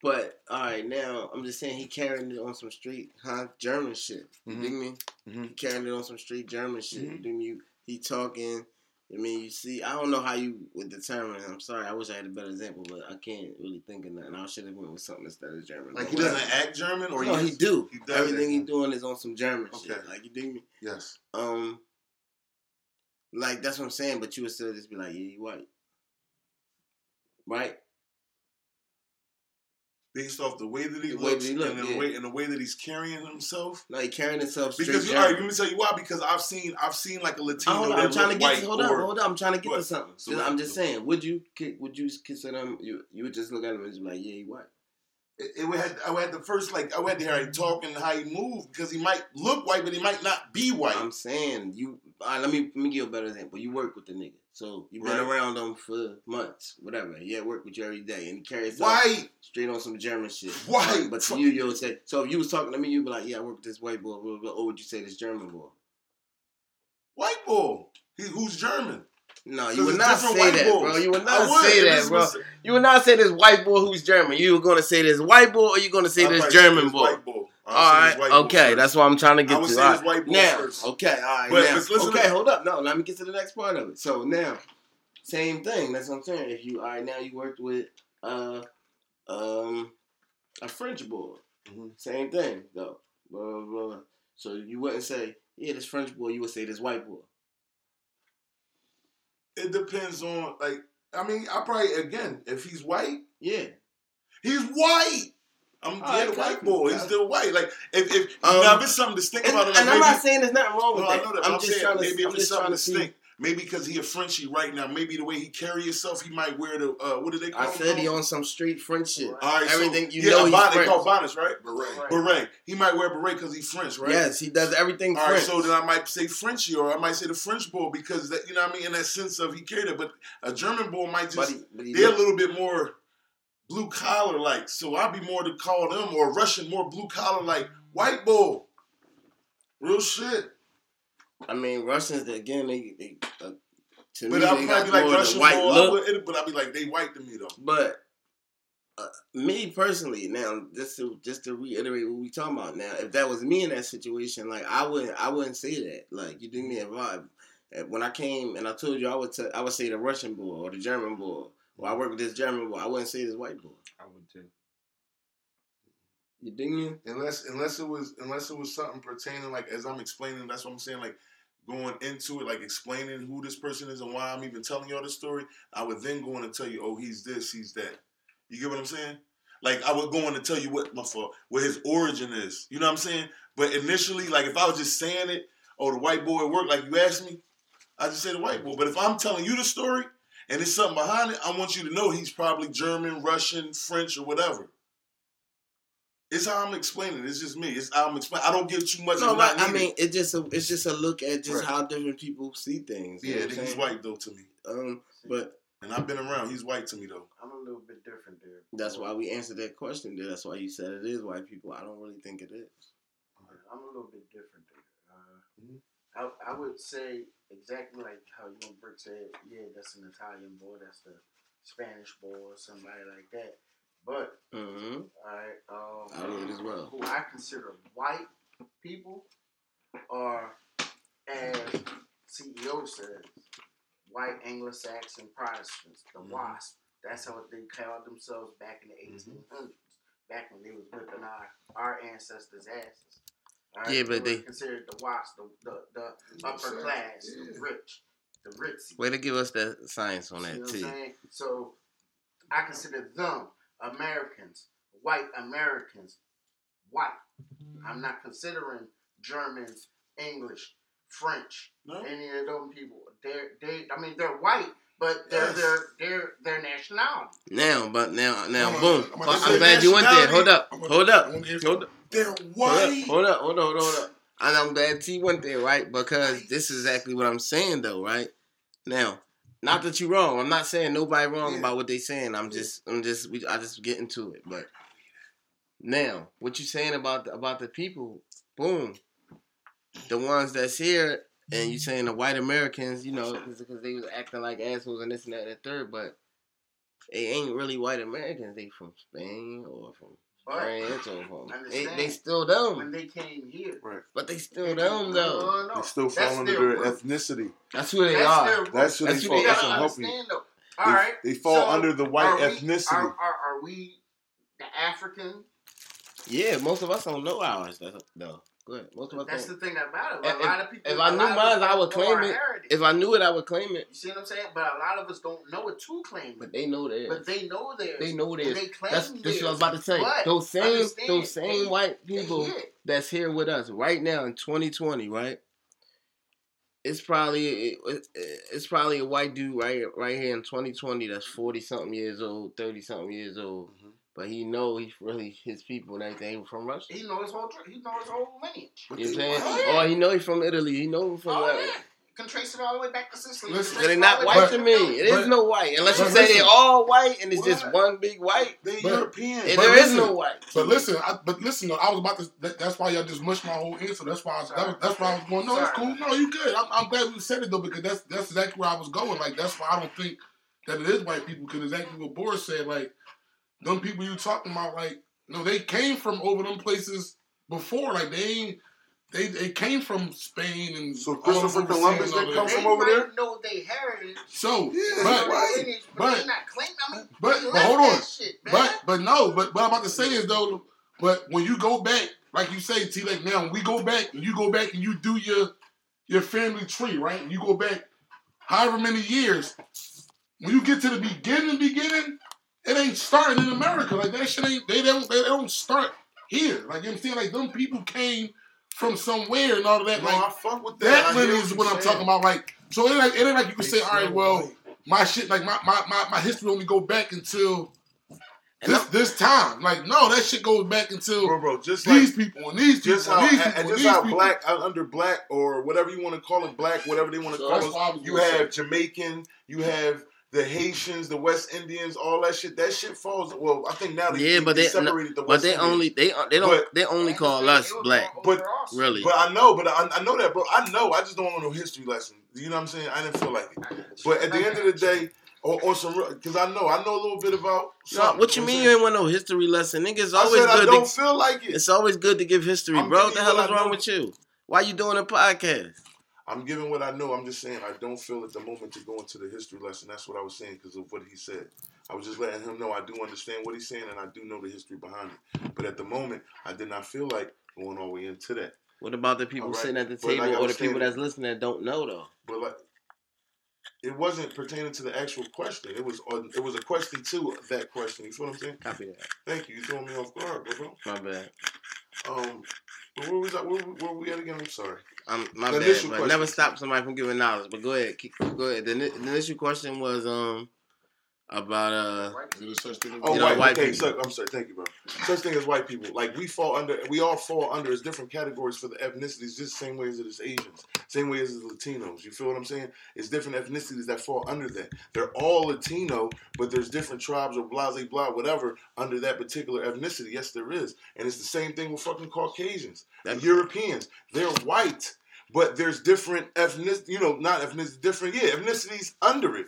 But, all right, now, I'm just saying he carrying it on some street, huh? German shit. Mm-hmm. You dig me? Mm-hmm. He carrying it on some street German shit. Mm-hmm. You dig me? He talking... I mean, you see, I don't know how you would determine. I'm sorry, I wish I had a better example, but I can't really think of nothing. I should have went with something instead of German. Like, he doesn't act German? Or no, he, he do. He does Everything he's doing is on some German okay. shit. Like, you dig me? Yes. Um, Like, that's what I'm saying, but you would still just be like, yeah, you white. Right? Based off the way that he the looks that he look, and, the yeah. way, and the way that he's carrying himself. Like carrying himself straight. Because, all right, let me tell you why. Because I've seen I've seen like a Latino oh, I'm trying to get to, Hold or, on, hold on. I'm trying to get what? to something. So just, I'm just saying, would you would you consider him, you, you would just look at him and just be like, yeah, he white. It, it would have, I would have to first, like, I would have to hear him talk and how he moved. Because he might look white, but he might not be white. I'm saying, you. All right, let me, let me give you a better example. You work with the nigga. So you've been right. around him for months, whatever. He at work with you every day, and he carries white straight on some German shit. White, but to you, you would say. So if you was talking to me, you'd be like, "Yeah, I work with this white boy." Blah, blah, blah. Or would you say this German boy? White boy, he, who's German? No, you would not say that, boys. bro. You would not would. say that, bro. You would not say this white boy who's German. You were gonna say this white boy, or you gonna say I'm this like, German this boy? White boy. All right, okay, that's what I'm trying to get to. All right. Now, okay, all right, but now, let's listen okay, hold up, no, let me get to the next part of it. So now, same thing. That's what I'm saying. If you all right now, you worked with uh um a French boy, mm-hmm. same thing though. Blah, blah, blah. So you wouldn't say, yeah, this French boy. You would say this white boy. It depends on like I mean I probably again if he's white, yeah, he's white. I'm oh, yeah, the white boy. He's still white. Like if if um, now if it's something distinct about him, like and maybe, I'm not saying there's nothing wrong with no, that. I know that. But I'm, I'm just saying maybe if it's something distinct, maybe because he a Frenchie right now, maybe the way he carry himself, he might wear the uh, what do they call? I said him? he on some street French shit. Right. All right, everything so, you yeah, know, yeah, they call bonnets, right? Beret. Right. Beret. He might wear beret because he's French, right? Yes, he does everything. All French. right, so then I might say Frenchie, or I might say the French boy because that you know what I mean in that sense of he carried it. But a German boy might just Buddy, but he they're did. a little bit more. Blue collar, like, so I'd be more to call them, or Russian, more blue collar, like, white bull. Real shit. I mean, Russians, again, they, they uh, to but me, I'll they got like more Russian white bull, look. I would, but I'd be like, they white to me, though. But, uh, me personally, now, just to, just to reiterate what we talking about now, if that was me in that situation, like, I wouldn't, I wouldn't say that. Like, you didn't get vibe. When I came, and I told you, I would, t- I would say the Russian bull, or the German bull. Well, I work with this German boy. I wouldn't say this white boy. I would too. You dig me? Unless, unless it was, unless it was something pertaining, like as I'm explaining, that's what I'm saying. Like going into it, like explaining who this person is and why I'm even telling y'all the story. I would then go on and tell you, oh, he's this, he's that. You get what I'm saying? Like I would go on and tell you what my fault, what his origin is. You know what I'm saying? But initially, like if I was just saying it, oh, the white boy at work, like you asked me, I just say the white boy. But if I'm telling you the story. And there's something behind it, I want you to know he's probably German, Russian, French, or whatever. It's how I'm explaining it. It's just me. It's how I'm explaining I don't give too much. No, I mean, it just a, it's just a look at just right. how different people see things. Yeah, he's saying? white, though, to me. Um, but And I've been around. He's white to me, though. I'm a little bit different there. That's why we answered that question there. That's why you said it is white people. I don't really think it is. I'm a little bit different there. Uh, mm-hmm. I I would say exactly like how you and Brick said, yeah, that's an Italian boy, that's the Spanish boy, or somebody like that. But mm-hmm. all right, um, I would as well. Who I consider white people are, as C E O says, white Anglo-Saxon Protestants, the mm-hmm. WASP. That's how they called themselves back in the eighteen hundreds, mm-hmm. back when they was whipping our, our ancestors' asses. Right? Yeah, but they, they considered the WASP, the the, the upper sure. class, yeah. the rich, the ritzy. Way to give us the science on that, too. So I consider them Americans, white Americans, white. I'm not considering Germans, English, French, no. any of those people. They're, they, I mean, they're white, but they're yes. their their their nationality. Now, but now, now, I'm boom. A, I'm, I'm, I'm glad you went there. Hold up, a, hold up, hold up. They're white. Hold up, hold up, hold up. Hold up. And I'm glad T went there, right? Because right. this is exactly what I'm saying, though, right? Now, not that you're wrong. I'm not saying nobody wrong yeah. about what they're saying. I'm yeah. just, I'm just, we, I just get into it. But now, what you saying about the, about the people? Boom. The ones that's here, and you saying the white Americans, you know, because they was acting like assholes and this and that and that third, but they ain't really white Americans. They from Spain or from France or from. They, they still them. When they came here, right? But they still they them though. They still fall under their root. Ethnicity. That's who they that's are. That's who that's they fall. That's what help you. All right, they, they fall so under the white are we, ethnicity. Are, are, are we the African? Yeah, most of us don't know ours though. Good. That's the thing about it. Like if, a lot of people, if I knew mine, I would claim it. Heritage. If I knew it, I would claim it. You see what I'm saying? But a lot of us don't know it to claim it. But they know theirs. But they know theirs. They know theirs. They claim that's, that's what I was about to say. But those same, understand. those same they, white people that's here with us right now in twenty twenty, right? It's probably it, it, it's probably a white dude right right here in twenty twenty that's forty something years old, thirty something years old. Mm-hmm. But he know he really his people and everything from Russia. He know his whole he know his whole lineage. You know what I'm saying? Oh, yeah. Or he know he's from Italy. He know from. Oh, yeah. Can trace it all the way back to Sicily. Listen, they're not the white to me. It but, is no white unless you say listen, they're all white and it's what? just one big white. They're but, European. But there listen, is no white. But listen, I, but listen, I was about to. That, that's why y'all just mushed my whole answer. That's why. I was, that, that's why I was going. No, Sorry. it's cool. No, you good. I'm, I'm glad we said it though because that's that's exactly where I was going. Like that's why I don't think that it is white people because exactly what Boris said. Like. Them people you talking about, like, no, they came from over them places before. Like, they ain't, they, they came from Spain and so Christopher Columbus. They come from over there. No, they heritage. So, yeah, but, right. but, but, not claiming, I mean, but, but hold on. Shit, but, but no, but what I'm about to say is though, but when you go back, like you say, T, like now, when we go back and you go back and you do your, your family tree, right? And you go back, however many years, when you get to the beginning, beginning. It ain't starting in America. Like that shit ain't. They don't. They don't start here. Like you understand. Like them people came from somewhere and all of that. No, like I fuck with that. That is what I'm saying. talking about. Like so. It, like, it ain't like you can say, all right, well, my shit. Like my my, my, my history only go back until this, this time. Like no, that shit goes back until bro, bro, just these like, people and these people just how, and these people. And just and how people. black under black or whatever you want to call it, black, whatever they want to so call it. You have say. Jamaican. You have. The Haitians, the West Indians, all that shit. That shit falls. Well, I think now they, yeah, but they, they separated no, the West. But they Indians. only they they don't but, they only call us black. But really, but I know, but I, I know that, bro. I know. I just don't want no history lesson. You know what I'm saying? I didn't feel like it. But at the end of the day, or, or some because I know I know a little bit about. Something, no, what you, you mean you ain't want no history lesson? Niggas always I said good. I don't to, feel like it. It's always good to give history, I'm bro. What the hell is wrong with you? Why you doing a podcast? I'm giving what I know. I'm just saying I don't feel at the moment to go into the history lesson. That's what I was saying because of what he said. I was just letting him know I do understand what he's saying and I do know the history behind it. But at the moment, I did not feel like going all the way into that. What about the people right? sitting at the but table like or the people that's listening that don't know, though? But like, it wasn't pertaining to the actual question. It was it was a question to that question. You feel what I'm saying? Copy that. Thank you. You throwing me off guard, bro. My bad. Um... Where was that? Where, where were we at again? I'm sorry. Um, my the bad. But never stop somebody from giving knowledge. But go ahead. Keep, go ahead. The, the initial question was um about uh. Is such thing as oh, you know, white, white okay, people. So, I'm sorry. Thank you, bro. Such thing as white people. Like we fall under. We all fall under as different categories for the ethnicities. Just the same way as it is Asians. Same way as it is Latinos. You feel what I'm saying? It's different ethnicities that fall under that. They're all Latino, but there's different tribes or blah blah blah whatever under that particular ethnicity. Yes, there is, and it's the same thing with fucking Caucasians. That's Europeans. They're white, but there's different ethnic, you know, not ethnic, different, yeah, ethnicities under it.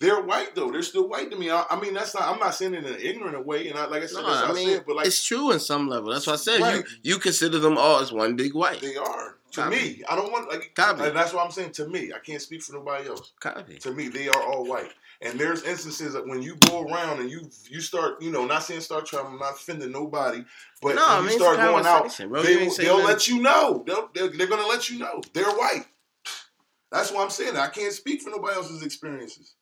They're white though. They're still white to me. I, I mean, that's not. I'm not saying it in an ignorant way. And I, like I said, no, that's I mean, said, but like it's true in some level. That's what I said. Right. You you consider them all as one big white. They are to Copy. me. I don't want like. Copy. And that's what I'm saying. To me, I can't speak for nobody else. Copy. To me, they are all white. And there's instances that when you go around and you you start, you know, not saying start trying, I'm not offending nobody, but no, when I mean, you start going out, bro, they, they'll, they'll let you know. They'll, they're they're gonna let you know they're white. That's why I'm saying I can't speak for nobody else's experiences.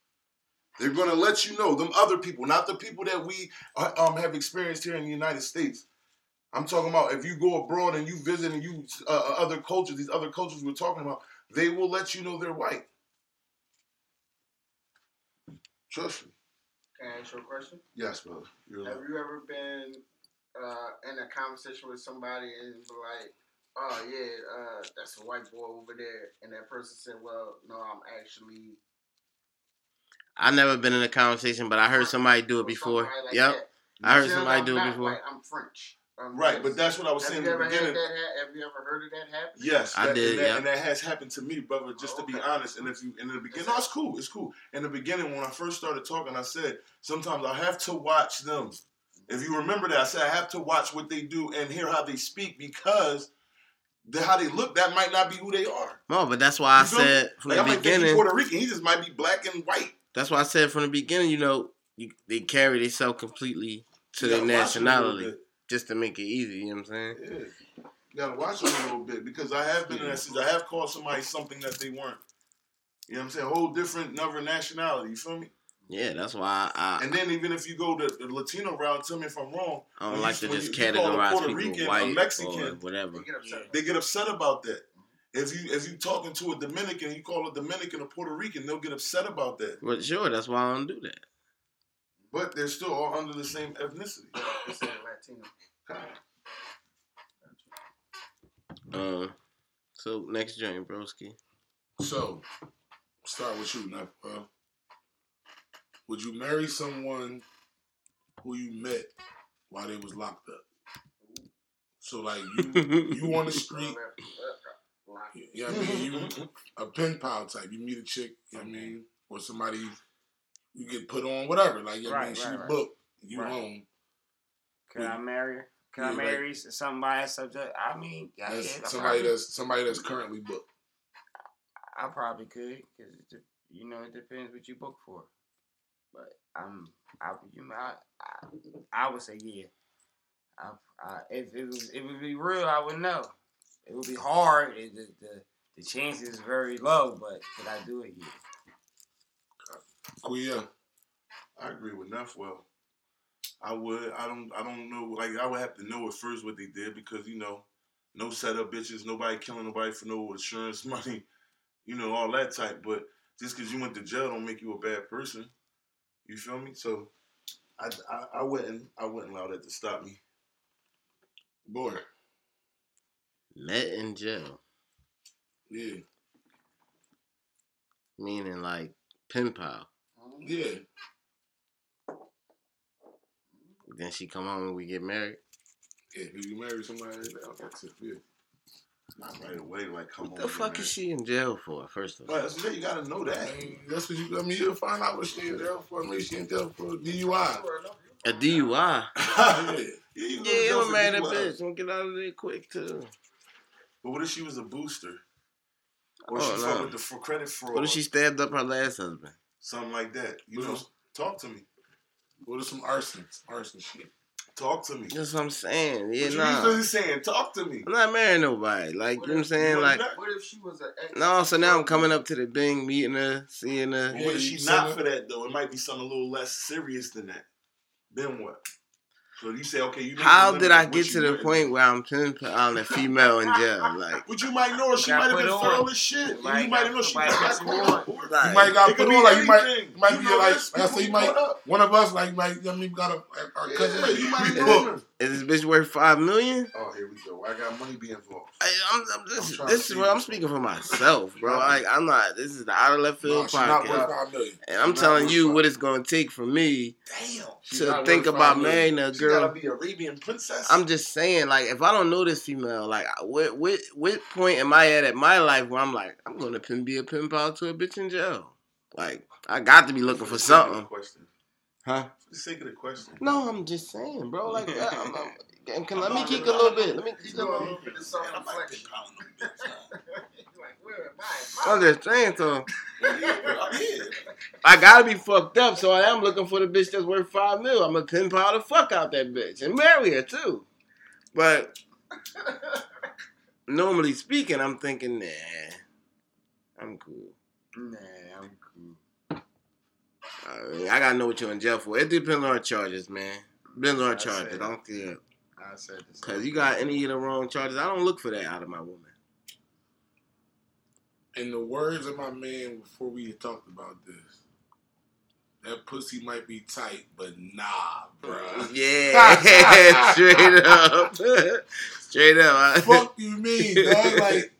They're going to let you know, them other people, not the people that we um, have experienced here in the United States. I'm talking about if you go abroad and you visit and you uh, other cultures, these other cultures we're talking about, they will let you know they're white. Trust me. Can I ask you a question? Yes, brother. You're have right. you ever been uh, in a conversation with somebody and be like, oh, yeah, uh, that's a white boy over there, and that person said, well, no, I'm actually... I've never been in a conversation, but I heard somebody do it before. Like yep. That. I heard somebody I'm do it before. White, I'm French. I'm right, French. But that's what I was have saying in the beginning. Had that, have you ever heard of that happen? Yes. I that, did, and that, yeah. and that has happened to me, brother, just oh, okay. to be honest. And if you, in the beginning, no, it's cool. It's cool. In the beginning, when I first started talking, I said, sometimes I have to watch them. If you remember that, I said, I have to watch what they do and hear how they speak because... The, how they look, that might not be who they are. No, but that's why you I said from like, the I beginning. Might Puerto Rican, he just might be black and white. That's why I said from the beginning, you know, you, they carry themselves completely to their nationality just to make it easy. You know what I'm saying? Yeah. You gotta watch them a little bit because I have been yeah. in that situation. I have called somebody something that they weren't. You know what I'm saying? A whole different another nationality. You feel me? Yeah, that's why I, I... And then even if you go the, the Latino route, tell me if I'm wrong. I don't like you, to just categorize people white or Mexican, or whatever. They get, yeah. they get upset about that. If you if you talking to a Dominican, you call a Dominican a Puerto Rican, they'll get upset about that. Well, sure, that's why I don't do that. But they're still all under the same ethnicity. It's like Latino. Uh, so, next joint, broski. So, start with you now, bro. Would you marry someone who you met while they was locked up? So like you, you on the street, you know what I mean? You a pen pal type. You meet a chick, you know what I mean, or somebody you get put on, whatever. Like you know right, I mean, she right, booked, right. you right. home. Can we, I marry her? Can yeah, I marry like, somebody subject? I mean, yeah, that's yeah, somebody probably, that's somebody that's currently booked. I, I probably could, because you know it depends what you book for. But um, I you know, I, I I would say yeah. I, I, if it was, it would be real, I would know. It would be hard. It, the, the the chance is very low, but could I do it? Yeah. Cool, yeah. I agree with Neffwell. I would. I don't. I don't know. Like I would have to know at first what they did because you know, no setup bitches, nobody killing nobody for no insurance money, you know, all that type. But just because you went to jail don't make you a bad person. You feel me? So, I, I I wouldn't I wouldn't allow that to stop me. Boy, met in jail. Yeah. Meaning like pen pal. Yeah. Then she come home and we get married. Yeah, if you marry somebody, that's it. Yeah. Not right away, like come on. What the fuck is she in jail for? First of all, well, you gotta know that. I mean, that's what you. I mean, you'll find out what she in jail for. Maybe she in jail for a D U I. A D U I. yeah, you yeah, don't marry that bitch. Don't get out of there quick too. But what if she was a booster? Or oh, she no. with the for credit fraud? What if she stabbed up her last husband? Something like that. You what know, was, talk to me. What if some arson, arson shit? Talk to me. That's what I'm saying. Yeah, no. Nah. Really saying, talk to me. I'm not marrying nobody. Like what you know, if, what I'm saying, what like. If, what if she was an ex? No, so now I'm coming up to the Bing, meeting her, seeing her. Well, what if she's not for that though? It might be something a little less serious than that. Then what? So you say, okay, you. How did I get to the wearing? point where I'm pin on a female in jail? Like, but you might know her. She might have been full of shit. You might know she might have been You might got put on like you might. You might be like I say, you might. One of us like might. I mean, got a our cousin. You might be Is this bitch worth five million? Oh, here we go. I got money being involved. I, I'm, I'm, this I'm this is what I'm speaking for myself, bro. Like I'm not. This is the Out of Left Field no, podcast, not worth five million. And I'm telling you five. What it's gonna take for me Damn, to think about marrying a girl. Gotta be Arabian princess. I'm just saying, like, if I don't know this female, like, what what what point am I at at my life where I'm like, I'm gonna pin, be a pin pal to a bitch in jail? Like, I got to be looking for something. Huh? For the sake of the question. No, I'm just saying, bro. Like, yeah, I'm, I'm, I'm, can, let me geek a little bit. Let me geek a little bit. I'm just saying, so. I gotta be fucked up, so I am looking for the bitch that's worth five mil. I'm gonna pinpile the fuck out that bitch and marry her, too. But normally speaking, I'm thinking, nah, I'm cool. Nah, I'm cool. I, mean, I gotta know what you're in jail for. It depends on our charges, man. Depends on our charges. I don't care. I said this. Because you got any of the wrong charges. I don't look for that out of my woman. In the words of my man before we had talked about this, that pussy might be tight, but nah, bruh. Yeah. Straight up. Straight up. Fuck you mean, dog? Like,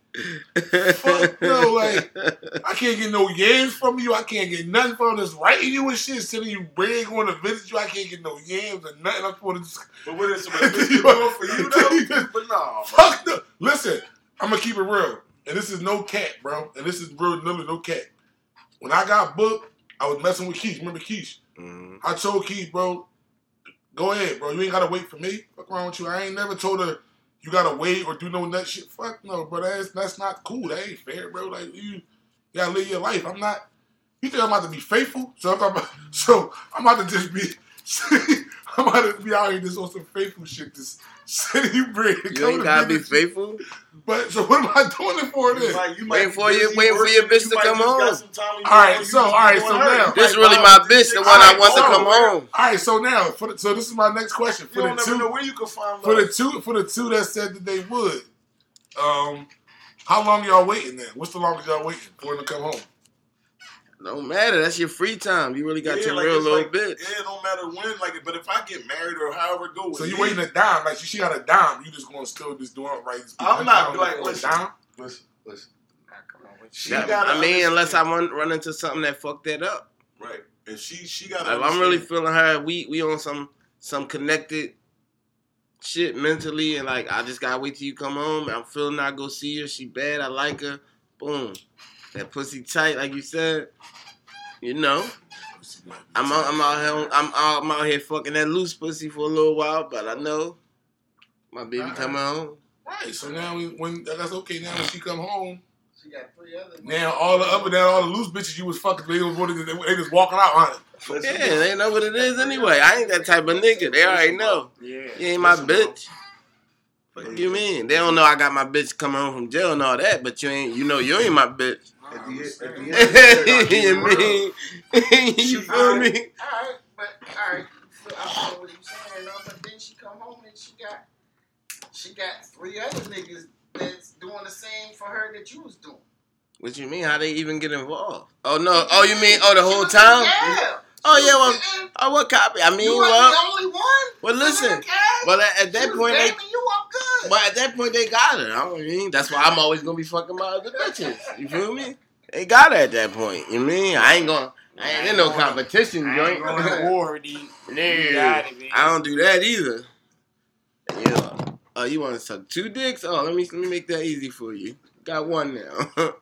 fuck no, like, I can't get no yams from you. I can't get nothing from this writing you and shit. Sending you bread, going to visit you. I can't get no yams or nothing. I'm supposed to just. But what is it going for you, though? But no. Fuck no. Listen, I'm going to keep it real. And this is no cat, bro. And this is real, literally no cat. When I got booked, I was messing with Keith. Remember Keith? Mm-hmm. I told Keith, bro, go ahead, bro. You ain't got to wait for me. Fuck wrong with you. I ain't never told her. You gotta wait or do no nut shit. Fuck no, bro. That's that's not cool. That ain't fair, bro. Like you, you gotta live your life. I'm not. You think I'm about to be faithful? So I'm about, so I'm about to just be. I'm about to be out here just on some faithful shit. Just sending you bread. You ain't gotta be faithful. But so what am I doing it for then? Like, you waiting for you, waiting for your bitch to come home. All right, so all right, so now this is really my bitch, the one I want to come home. All right, so now for the, so this is my next question. For the two, know where you can find for the two for the two that said that they would. Um, how long y'all waiting then? What's the longest y'all waiting for them to come home? Don't matter. That's your free time. You really got yeah, your like real little like, bit. Yeah, it don't matter when. Like, but if I get married or however it goes. So you waiting a dime. Like, she got a dime. You just going to still just do it right. I'm not like, listen. Dime? Listen, listen. Nah, come on. She that, gotta I mean, understand. Unless I run, run into something that fucked that up. Right. And she, she got to If I'm really feeling her, we, we on some, some connected shit mentally. And, like, I just got to wait till you come home. I'm feeling I go see her. She bad. I like her. Boom. That pussy tight, like you said, you know. I'm out, I'm out here, I'm, I'm out here fucking that loose pussy for a little while, but I know my baby right. coming home. Right. So now we, when that's okay. Now when she come home, she got three other. Now all the up and down, all the loose bitches you was fucking, they was they just walking out on it. Yeah, they know what it is anyway. I ain't that type of nigga. They already know. Yeah. You ain't my bitch. What do you mean? They don't know I got my bitch coming home from jail and all that, but you ain't. You know you ain't my bitch. At the, at the end, at the end mean, you feel all right, me? All right, but all right, so I don't know what you're saying, though, but then she come home and she got, she got three other niggas that's doing the same for her that you was doing. What you mean? How they even get involved? Oh no! Oh, you mean oh the whole town? Yeah. Oh yeah. Well, oh what copy? I mean, you wasn't well, the only one. Well, listen. But at, at that she point, they, you up good. But at that point, they got her. I mean, that's why I'm always gonna be fucking my other bitches. You feel me? They got her at that point. You mean I ain't gonna I ain't in no competition joint. I don't do that either. Yeah. Oh, you want to suck two dicks? Oh, let me let me make that easy for you. Got one now.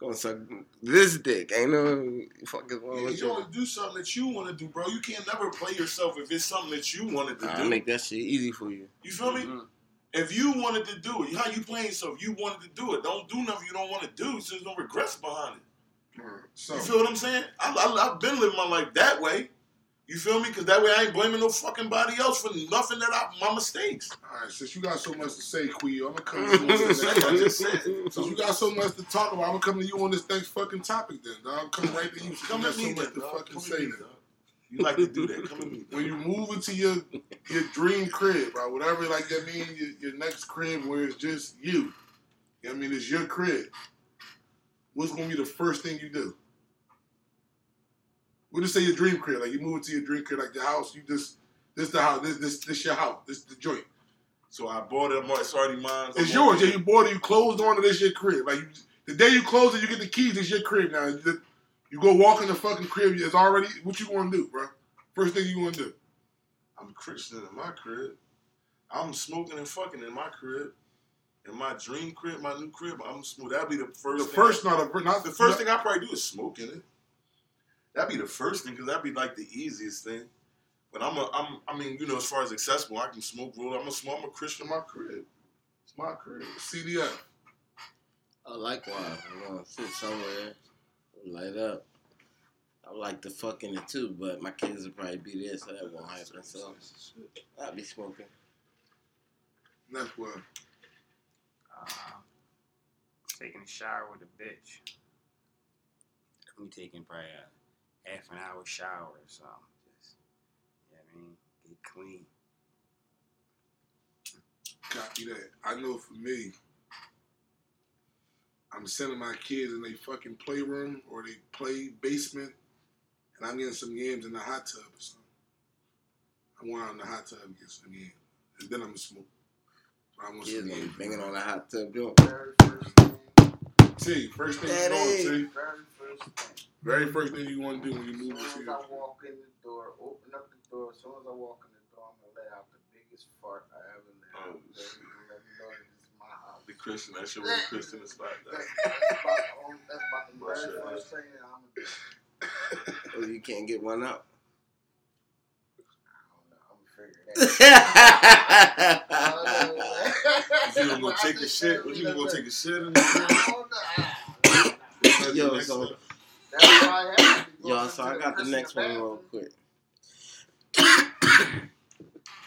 Gonna suck this dick. Ain't no fucking wrong with you. You only do something that you want to do, bro. You can't never play yourself if it's something that you wanted to do. I'll make that shit easy for you. You feel me? Mm-hmm. If you wanted to do it, how you playing yourself? You wanted to do it. Don't do nothing you don't want to do. So there's no regrets behind it. Mm, so. You feel what I'm saying? I, I, I've been living my life that way. You feel me? Because that way I ain't blaming no fucking body else for nothing that I, my mistakes. All right, since you got so much to say, Quio, I'm going to come to you on this next I just said. Since you got so much to talk about, I'm going to come to you on this next fucking topic then, dog. I'm coming right to you. Come you got so much to dog. fucking come say then. You like to do that. Come with me. When you move into your your dream crib, right? Whatever like that means, your, your next crib where it's just you. You know what I mean? It's your crib. What's going to be the first thing you do? We'll just say your dream crib. Like you move into your dream crib, like your house, you just This the house. This this this your house. This the joint. So I bought it. It's already mine. It's yours. Yeah, you bought it. You closed on it. It's your crib. Like you, the day you close it, you get the keys. It's your crib now. You go walk in the fucking crib. It's already. What you gonna do, bro? First thing you gonna do? I'm Christian in my crib. I'm smoking and fucking in my crib. In my dream crib, my new crib, I'm smoke. That'd be the first. The thing first, I, not, a, not the first not, thing I probably do is smoke in it. That'd be the first thing because that'd be like the easiest thing. But I'm a, I'm, I mean, you know, as far as accessible, I can smoke. Roll. I'm a smoke. I'm a Christian. My crib. It's my crib. C D F. I like why I'm gonna sit somewhere, light up. I like the fucking it too, but my kids will probably be there, so that won't happen. So I'll be smoking. That's what. Uh, taking a shower with a bitch. I'm taking probably a half an hour shower or something. Just, yeah, I mean, get clean. Copy that. I know for me, I'm sending my kids in their fucking playroom or they play basement, and I'm getting some yams in the hot tub or something. I want out in the hot tub and get some yams. And then I'm going to smoke. I'm going to be banging on the hot tub door. Very first thing. See, first thing that you know, see. Very first thing. Very first thing you want to do when you move. As soon as I walk in the door, open up the door. As soon as I walk in the door, I'm going to let out the biggest fart I ever let out. Oh, shit. Let me know this is my house. Be Christian. That shit was a Christian inspired. That's about the very first thing I'm going to do. Oh, you can't get one up. You gonna go take a shit? What you gonna go take a shit in the Yo, so Yo, so I got the next one real quick.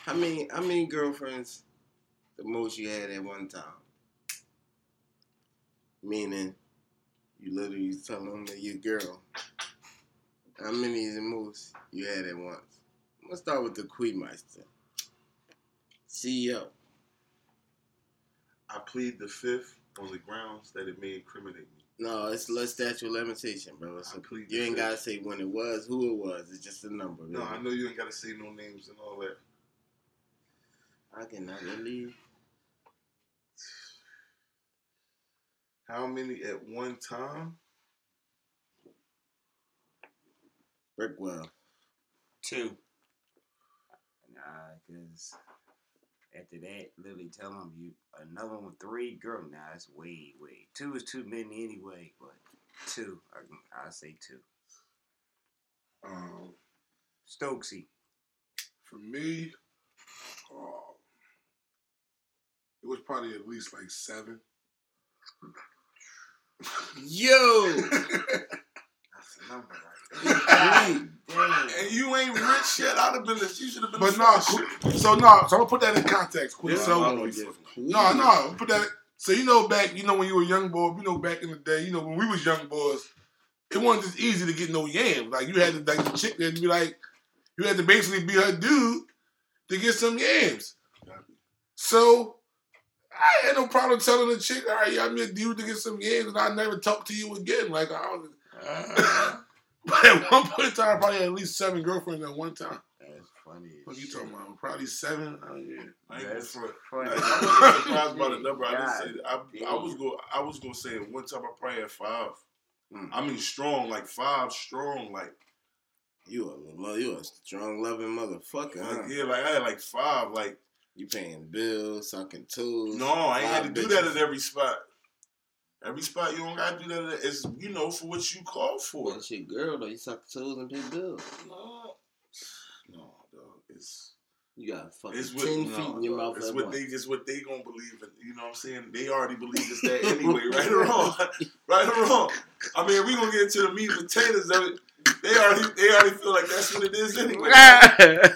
How many how many girlfriends the most you had at one time? Meaning you literally tell them that you're a girl. How many is the most you had at once? Let's start with the Queemeister. C E O. I plead the fifth on the grounds that it may incriminate me. No, it's less statute of limitation, bro. So you ain't got to say when it was, who it was. It's just a number. No, really. I know you ain't got to say no names and all that. I cannot believe. How many at one time? Brickwell. Two. Nah, because after that, literally tell them you another one with three girls. Nah, that's way, way. Two is too many anyway, but two. I, I say two. Um, Stokesy. For me, uh, it was probably at least like seven. Yo! That's a number right there. And you ain't rich yet. I'd have been. This. You should have been. But no, nah, so no. Nah, so I'm gonna put that in context. Quick. Yeah, so no, no. Put that. So you know back. You know when you were a young boy. You know back in the day. You know when we was young boys. It wasn't just easy to get no yams. Like you had to like the chick there to be like. You had to basically be her dude to get some yams. So I had no problem telling the chick, all right, yeah, I'm your dude to get some yams, and I'll never talk to you again. Like I don't. Uh, But at one point in time, I probably had at least seven girlfriends at one time. That's funny. What are you talking about? Probably seven? Oh, yeah. I ain't That's funny. I was surprised by the number. I didn't say that. I, I was going I was gonna say at one time I probably had five. Mm. I mean strong, like five strong, like you a you a strong loving motherfucker. Like, huh? Yeah, like I had like five, like you paying bills, sucking tools. No, I ain't had to bitches. do that at every spot. Every spot you don't gotta do that. It's you know for what you call for. That's your girl though. You suck toes and pay bills. No, no, dog. It's you got fucking it's what, ten no, feet in your mouth. It's what one. they it's what they gonna believe in. You know what I'm saying? They already believe it's that anyway, right or wrong, right or wrong. I mean, we gonna get into the meat and potatoes of it. They already they already feel like that's what it is anyway.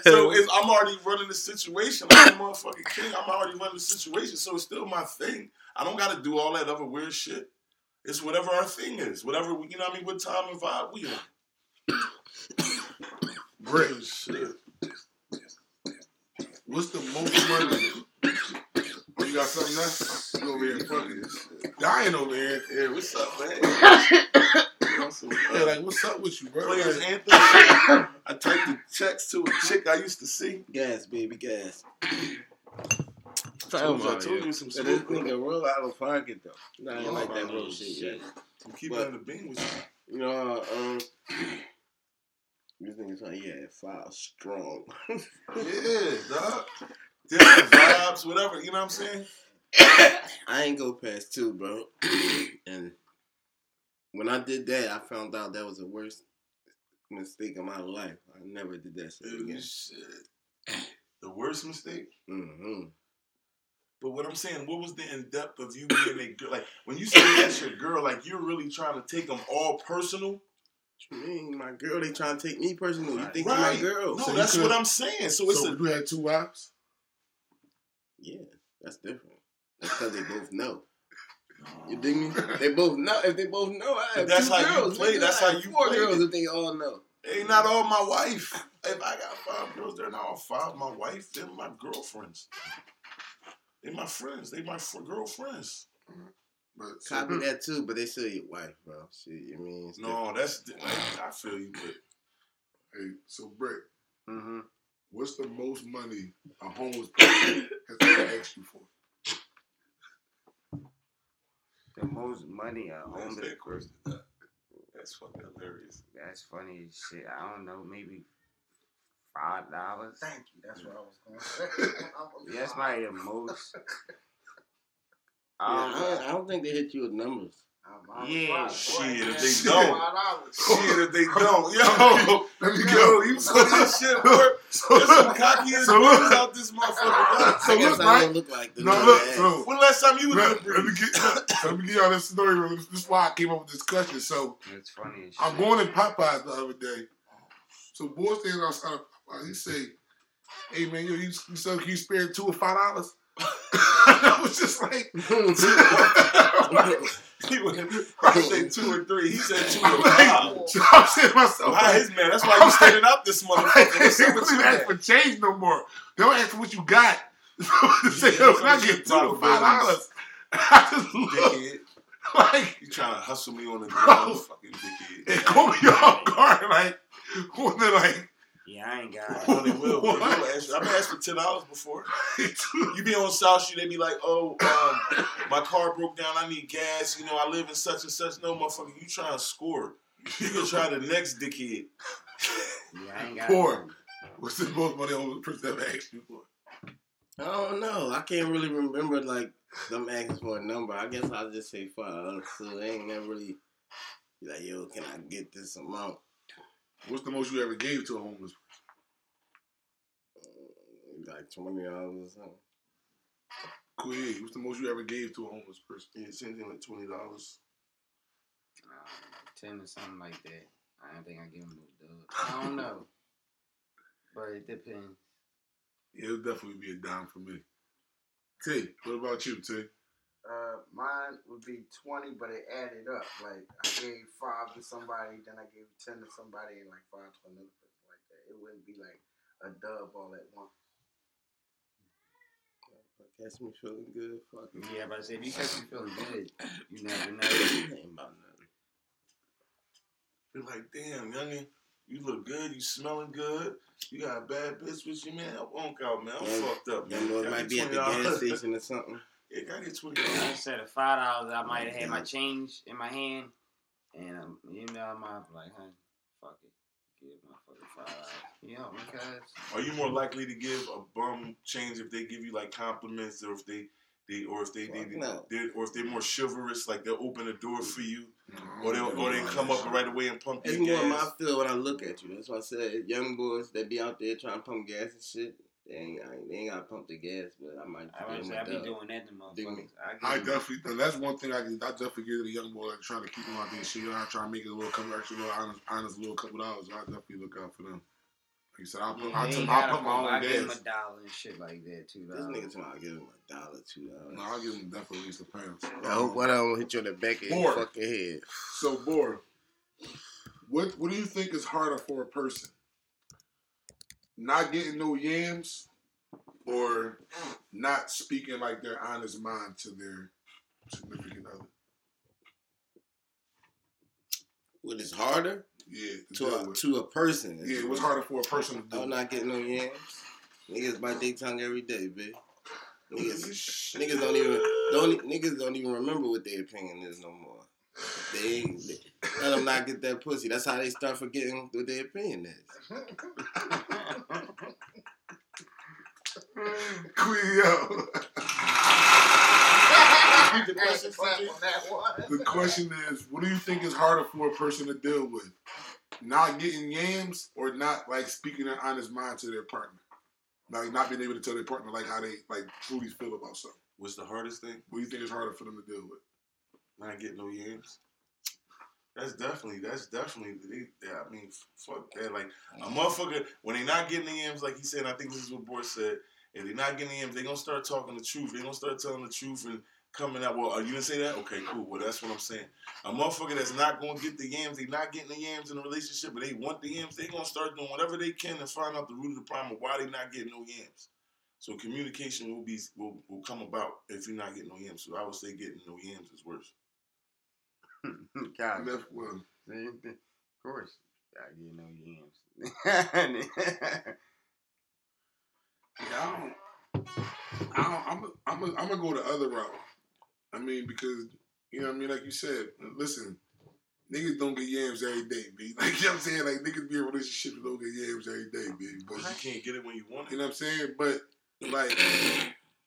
So it's, I'm already running the situation like a motherfucking king. I'm already running the situation, so it's still my thing. I don't gotta do all that other weird shit. It's whatever our thing is, whatever we, you know what I mean. What time and vibe we on? Brick. Shit. What's the most money? Oh, you got something else? You over here in front of this? Dying over here. Yeah, what's up, man? Yeah, like what's up with you, bro? Players anthem. I I typed the checks to a chick I used to see. Gas, baby, gas. I told, I told you some stuff. This nigga real out of pocket, though. Nah, I ain't oh, like that real shit. shit. I'm keeping but, in the beam with you. You know, um, this nigga's like, yeah, five strong. Yeah, dog. Different vibes, whatever. You know what I'm saying? I ain't go past two, bro. And when I did that, I found out that was the worst mistake of my life. I never did that shit Dude, again. Shit. The worst mistake? Mm-hmm. But what I'm saying, what was the in-depth of you being a girl? Like, when you say that's your girl, like, you're really trying to take them all personal? What you mean, my girl, they trying to take me personal. You think right. you're my girl. No, so that's what I'm saying. So, it's so a, you had two wives? Yeah, that's different. That's because they both know. You dig me? They both know. If they both know, I have that's two how girls. You play. That's how you four play. Four girls it. If they all know. They not all my wife. If I got five girls, they're not all five my wife. They're my girlfriends. They my friends. They my f- girlfriends. But, so, Copy that too, but they still your wife, bro. Shit, you mean? No, different. That's the, like, I feel you. But hey, so Brick, mm-hmm. what's the most money a homeless person has ever asked you for? The most money I own. That's that question. That's fucking hilarious. That's funny as shit. I don't know. Maybe five dollars. Thank you. That's what I was going to say. Yeah, that's probably the most. Um, yeah, I, I don't think they hit you with numbers. Yeah, shit if they don't. Shit if they don't. Yo, let me go. You saw this shit work. There's some cocky ass boys out this motherfucker. So look, Mike. Look like no, look, bro. When last time you was let, let me get, let me get y'all this story. Bro. This is why I came up with this question. So it's funny as shit. I'm going in Popeyes the other day. So boy stands outside of Popeyes. He say, "Hey man, yo, you so can you spare two or five dollars?" I was just like, he went, I said two or three. He said two or five. Like, so I'm saying to myself, why his man? That's why you standing like, up this motherfucker. They don't even ask for change no more. They don't ask for what you got. Say, yeah, when I get two or five dollars, I just look. Like, you trying to hustle me on the ground, fucking dickhead. It caught me off guard. Like, when they're like, yeah, I ain't got it. No, they will. They will ask you. I've been asked for ten dollars before. You be on South Street, they be like, oh, um, my car broke down, I need gas, you know, I live in such and such. No, motherfucker, you trying to score. You can try the next dickhead. Yeah, I ain't got Poor. It. What's the most money on the person that asked you for? I don't know. I can't really remember, like, them asking for a number. I guess I'll just say five. So they ain't never really be like, yo, can I get this amount? What's the most you ever gave to a homeless person? Uh, like twenty dollars or something. Cool, yeah. What's the most you ever gave to a homeless person? Yeah, same thing, like twenty dollars. Uh, ten or something like that. I don't think I give him no dub. I don't know. But it depends. Yeah, it'll definitely be a dime for me. T, what about you, T? Uh, mine would be twenty, but it added up. Like I gave five to somebody, then I gave ten to somebody, and like five to another person like that. It wouldn't be like a dub all at once. Catch me feeling good, fuck. Yeah, but I said if you catch me feeling good, you never know anything about nothing. You're like, damn, youngin', you look good, you smelling good, you got a bad bitch with you, man. I won't out, man. I'm yeah. fucked up, man. Young boy might be at the gas station or something. It got it twenty dollars. Instead of five dollars, I might have had my change in my hand, and um, you know, I might be like, "Honey, fuck it, give my fucking five dollars." You know, because are you more likely to give a bum change if they give you like compliments, or if they, they, or if they, they, they, no. they or if they're more chivalrous, like they'll open the door for you, no, or they, or they come up right away and pump. It's your gas. More my feel when I look at you. That's why I said young boys that be out there trying to pump gas and shit. They ain't, they ain't gotta pump the gas, but I might. I would say I be dub. doing that to motherfuckers. I, I definitely. That's one thing I can. I definitely give to the young boy like trying to keep them out there. Shit, you know, I try to make it a little couple extra, little honest, honest little couple dollars. So I definitely look out for them. Like you said, I put, yeah, I took, I put my own I gas. I give him a dollar and shit like that too. This nigga told me I give him a dollar, two dollars. No, I give him definitely at least a pound. I hope one of them hit you on the back of your fucking head. So Bora, what what do you think is harder for a person? Not getting no yams, or not speaking like their honest mind to their significant other. What is harder? Yeah, to a, to a person. It's yeah, it was harder for a person to do. I'm not getting no yams. Niggas bite their tongue every day, bitch. Niggas, niggas don't even don't niggas don't even remember what their opinion is no more. They ain't, they, let them not get that pussy. That's how they start forgetting what their opinion is. Cleo. The question, on that one. The question is, what do you think is harder for a person to deal with? Not getting yams or not like speaking their honest mind to their partner? Like not being able to tell their partner like how they like truly feel about something. What's the hardest thing? What do you think is harder for them to deal with? Not getting no yams. That's definitely, that's definitely, they, yeah, I mean, fuck that. Like, a motherfucker, when they not getting the yams, like he said, I think this is what Boyd said, if they not getting the yams, they gonna start talking the truth. They gonna start telling the truth and coming out, well, you didn't say that? Okay, cool. Well, that's what I'm saying. A motherfucker that's not going to get the yams, they not getting the yams in a relationship, but they want the yams, they going to start doing whatever they can to find out the root of the problem of why they not getting no yams. So communication will be will, will come about if you're not getting no yams. So I would say getting no yams is worse. God. Left one. Same thing. Of course. Gotta get no yams. Yeah, I don't, I don't, I'm going I'm to go the other route. I mean, because, you know what I mean? Like you said, listen, niggas don't get yams every day, B. Like, you know what I'm saying? Like, niggas be in relationships and don't get yams every day, B. But you can't get it when you want it. You know what I'm saying? But, like,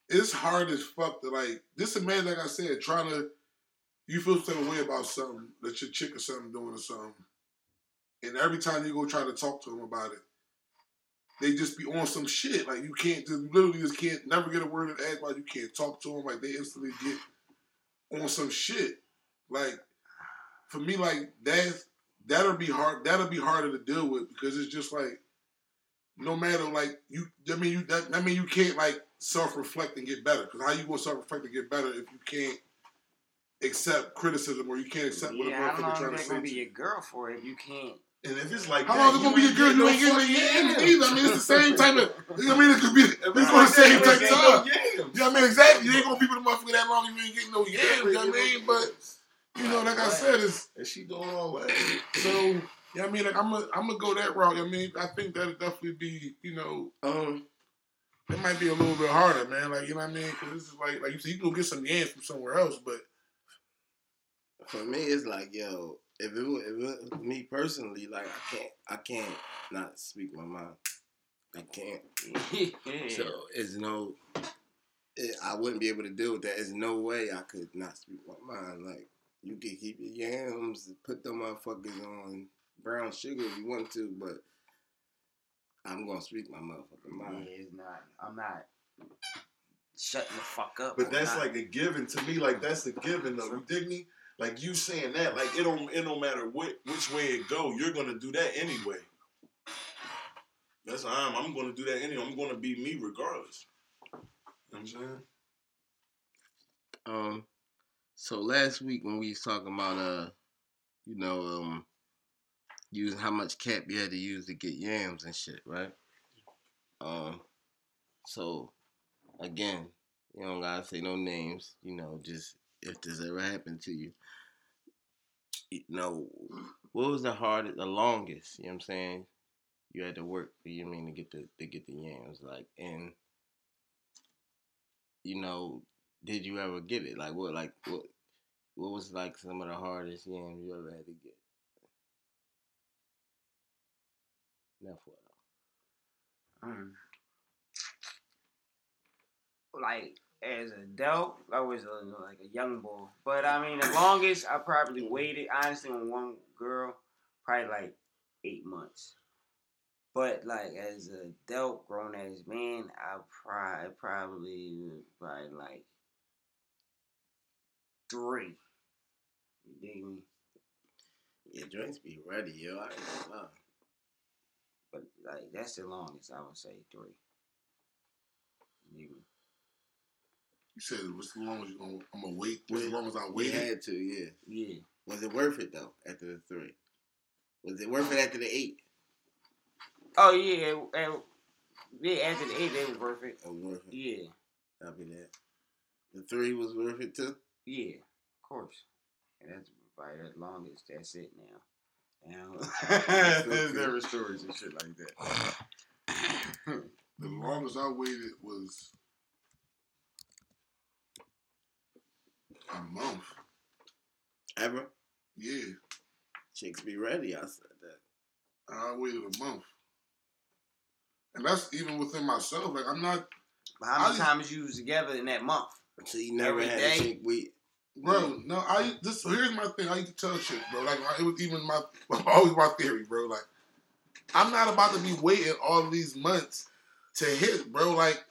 it's hard as fuck to, like, this a man, like I said, trying to, you feel some way about something that your chick or something doing or something. And every time you go try to talk to them about it, they just be on some shit. Like, you can't just, literally just can't, never get a word in edgewise. Like, you can't talk to them. Like, they instantly get on some shit. Like, for me, like, that's, that'll be hard, that'll be harder to deal with because it's just like, no matter, like, you, I mean, you, that, I mean, you can't, like, self-reflect and get better. Because how you gonna self-reflect and get better if you can't accept criticism or you can't accept what yeah, a motherfucker trying to say? How long is it gonna be your girl for if you can't? And if it's like how long is it gonna be your girl? You ain't getting no yams either. I mean, it's the same type of. I mean, it could be. It's for the same type of time. You know what I mean? Exactly. You ain't gonna be with a motherfucker that long if you ain't getting no yams. You know what I mean? But you know, like I said, it's and she doing all that. So you know what I mean? Like I'm gonna, I'm gonna go that route. I mean, I think that'll definitely be, you know, um, it might be a little bit harder, man. Like you know what I mean? Because this is like, like you said, you can go get some yams from somewhere else, but. For me, it's like, yo, if it was, if it, me personally, like, I can't, I can't not speak my mind. I can't. So, it's no, it, I wouldn't be able to deal with that. There's no way I could not speak my mind. Like, you can keep your yams, put them motherfuckers on brown sugar if you want to, but I'm going to speak my motherfucking mind. Yeah, it's not, I'm not. Shutting the fuck up. But that's not. Like a given to me. Like, that's a given, though. You dig me? Like you saying that, like it don't it don't matter what which way it go, you're gonna do that anyway. That's I'm I'm gonna do that anyway. I'm gonna be me regardless. You know what I'm saying? Um so last week when we was talking about uh you know, um using how much cap you had to use to get yams and shit, right? Um so again, you don't gotta say no names, you know, just if this ever happened to you, you know, what was the hardest, the longest, you know what I'm saying, you had to work, you mean, to get the, to get the yams, like, and, you know, did you ever get it, like, what, like, what, what was, like, some of the hardest yams you ever had to get? Now for what? Um, like, as an adult, I was a, like a young boy. But I mean, the longest I probably waited, honestly, on one girl, probably like eight months. But like as an adult, grown ass man, I probably probably probably like three. You dig me? Your drinks be ready, yo. I ain't gonna lie. But like that's the longest I would say three. You dig me? You said, what's the longest you gonna, I'm going to wait? What's the longest I waited? You had to, yeah. Yeah. Was it worth it, though, after the three? Was it worth it after the eight? Oh, yeah. It, it, yeah, after the eight, it was worth it. It was worth it? Yeah. Copy that. The three was worth it, too? Yeah, of course. And that's probably the longest. That's it now. And there's never stories and shit like that. The longest I waited was a month. Ever? Yeah. Chicks be ready, I said that. I waited a month. And that's even within myself. Like, I'm not... But how many times you was together in that month? So you never Every had day? a chick we... Bro, no, I... This, so here's my thing. I used to tell shit, bro. Like, it was even my... Always my theory, bro. Like, I'm not about to be waiting all these months to hit, bro. Like,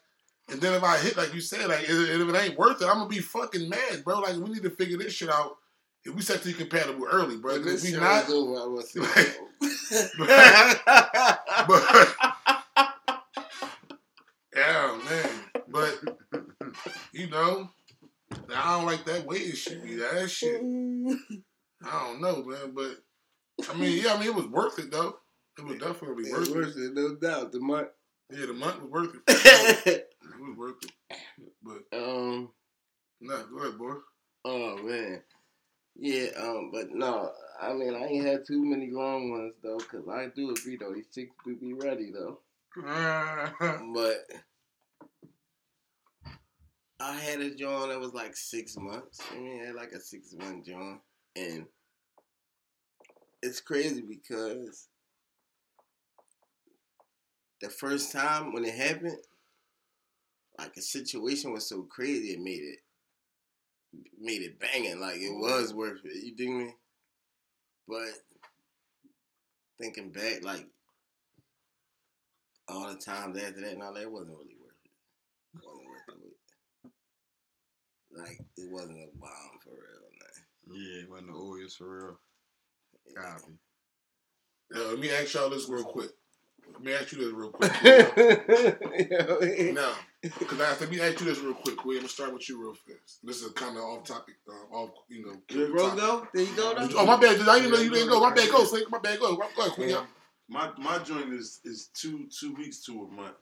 and then if I hit, like you said, like, and if it ain't worth it, I'm gonna be fucking mad, bro. Like, we need to figure this shit out. If we sexually compatible early, bro. If we not... Do I was like, but... Yeah, man. But, you know, I don't like that way it should be. That shit. I don't know, man. But, I mean, yeah, I mean, it was worth it, though. It was definitely worth it. It was worth it, no doubt. The month. Yeah, the month was worth it. It was worth it. But, um, nah, go ahead, boy. Oh, man. Yeah, um, but no, I mean, I ain't had too many long ones, though, because I do agree, though. These chicks do be ready, though. But I had a joint that was like six months. I mean, I had like a six month joint, and it's crazy because the first time when it happened, like the situation was so crazy, it made it made it banging. Like it was worth it. You dig me? But thinking back, like. All the times after that, no, that wasn't really worth it. It wasn't worth it. Like, it wasn't a bomb for real, man. Yeah, it wasn't the Oreos for real. Copy. Yeah. Yo, let me ask y'all this real quick. Let me ask you this real quick. No, because I have to, let me ask you this real quick. We're going to start with you real fast. This is kind of off topic. Uh, off, you know. Did you go? Did you go, though? Oh, my bad. I didn't know you didn't go. My bad, go. My bad, go. Go ahead, Queen. Yeah. My my joint is, is two two weeks to a month.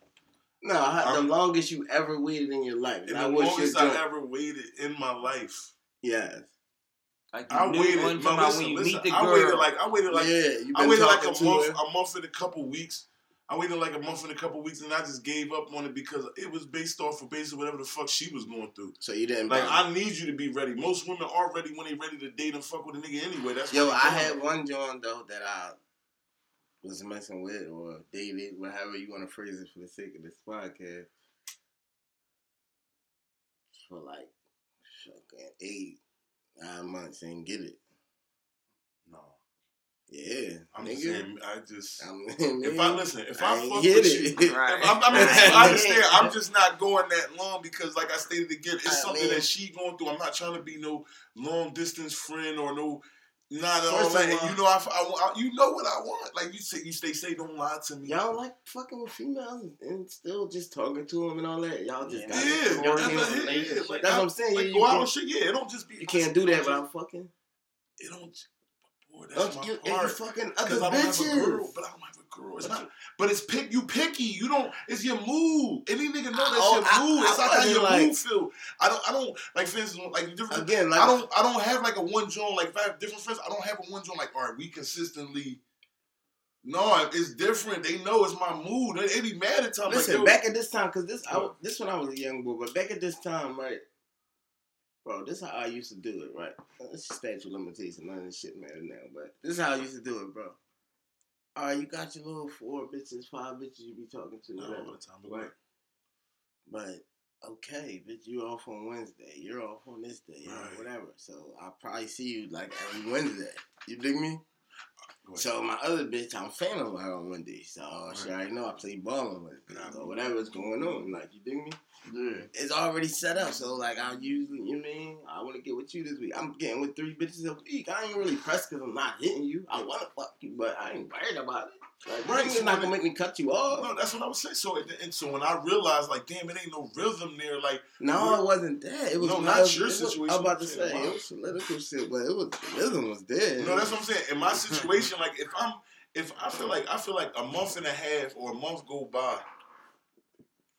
No, I, the longest you ever waited in your life. The longest I ever waited in my life. Yes. Like I waited. My, listen, listen, I girl. waited like I waited like yeah, I waited like a month, her. a month and a couple weeks. I waited like a month and a couple weeks, and I just gave up on it because it was based off of basically whatever the fuck she was going through. So you didn't like. I need you to be ready. Most women are ready when they ready to date and fuck with a nigga anyway. That's yo. I had one joint though that I. was messing with, or David, whatever you want to phrase it for the sake of this podcast, for like fucking eight, nine months and get it. No. Yeah. I'm nigga. just saying, I just, I mean, if I listen, if I, I fuck with it. you, right. I, I mean, I understand, I'm just not going that long because, like I stated again, it's I something mean, that she going through. I'm not trying to be no long distance friend or no. Nah, no, like, you know, I, I, I, you know what I want. Like you say, you stay say, don't lie to me. Y'all like fucking with females and still just talking to them and all that. Y'all just yeah, got yeah, y'all that's, like, yeah, like, that's I, what I'm saying. Like, yeah, go out and shit. Yeah, it don't just be. You can't do that without fucking. It don't. Boy, that's my part. You're fucking other bitches. I'm a girl, but I don't have a girl. It's not. But it's pick. You picky. You don't. It's your mood. Any nigga know that's your mood. It's not how your mood feel. I don't. I don't like friends. Like different. Again, like I don't. I don't have like a one joint. Like five different friends. I don't have a one joint. Like all right, we consistently. No, it's different. They know it's my mood. They, they be mad at times. Listen, like, back at this time, because this I, this when I was a young boy, but back at this time, right. Bro, this is how I used to do it, right? It's statute of limitation. None of this shit matter now, but this is how I used to do it, bro. All right, you got your little four bitches, five bitches you be talking to. No, all the time, right? But, okay, bitch, you're off on Wednesday. You're off on this day, right. Or whatever. So, I'll probably see you, like, every Wednesday. You dig me? Right. So, my other bitch, I'm fanning with her on Wednesday. So, right. She already know I play ball on Wednesday. Or so whatever's going on. Like, you dig me? Yeah. It's already set up, so like I usually, you know what I mean? I want to get with you this week. I'm getting with three bitches a week. I ain't really pressed because I'm not hitting you. I want to fuck you, but I ain't worried about it. Like, right, it's so not gonna make me cut you off. No, that's what I was saying. So, and so when I realized, like, damn, it ain't no rhythm there. Like, no, it wasn't that. It was no, not was, your situation. Was, I was about to say it was political shit, but it was rhythm was dead. No, that's what I'm saying. In my situation, like, if I'm, if I feel like I feel like a month and a half or a month go by.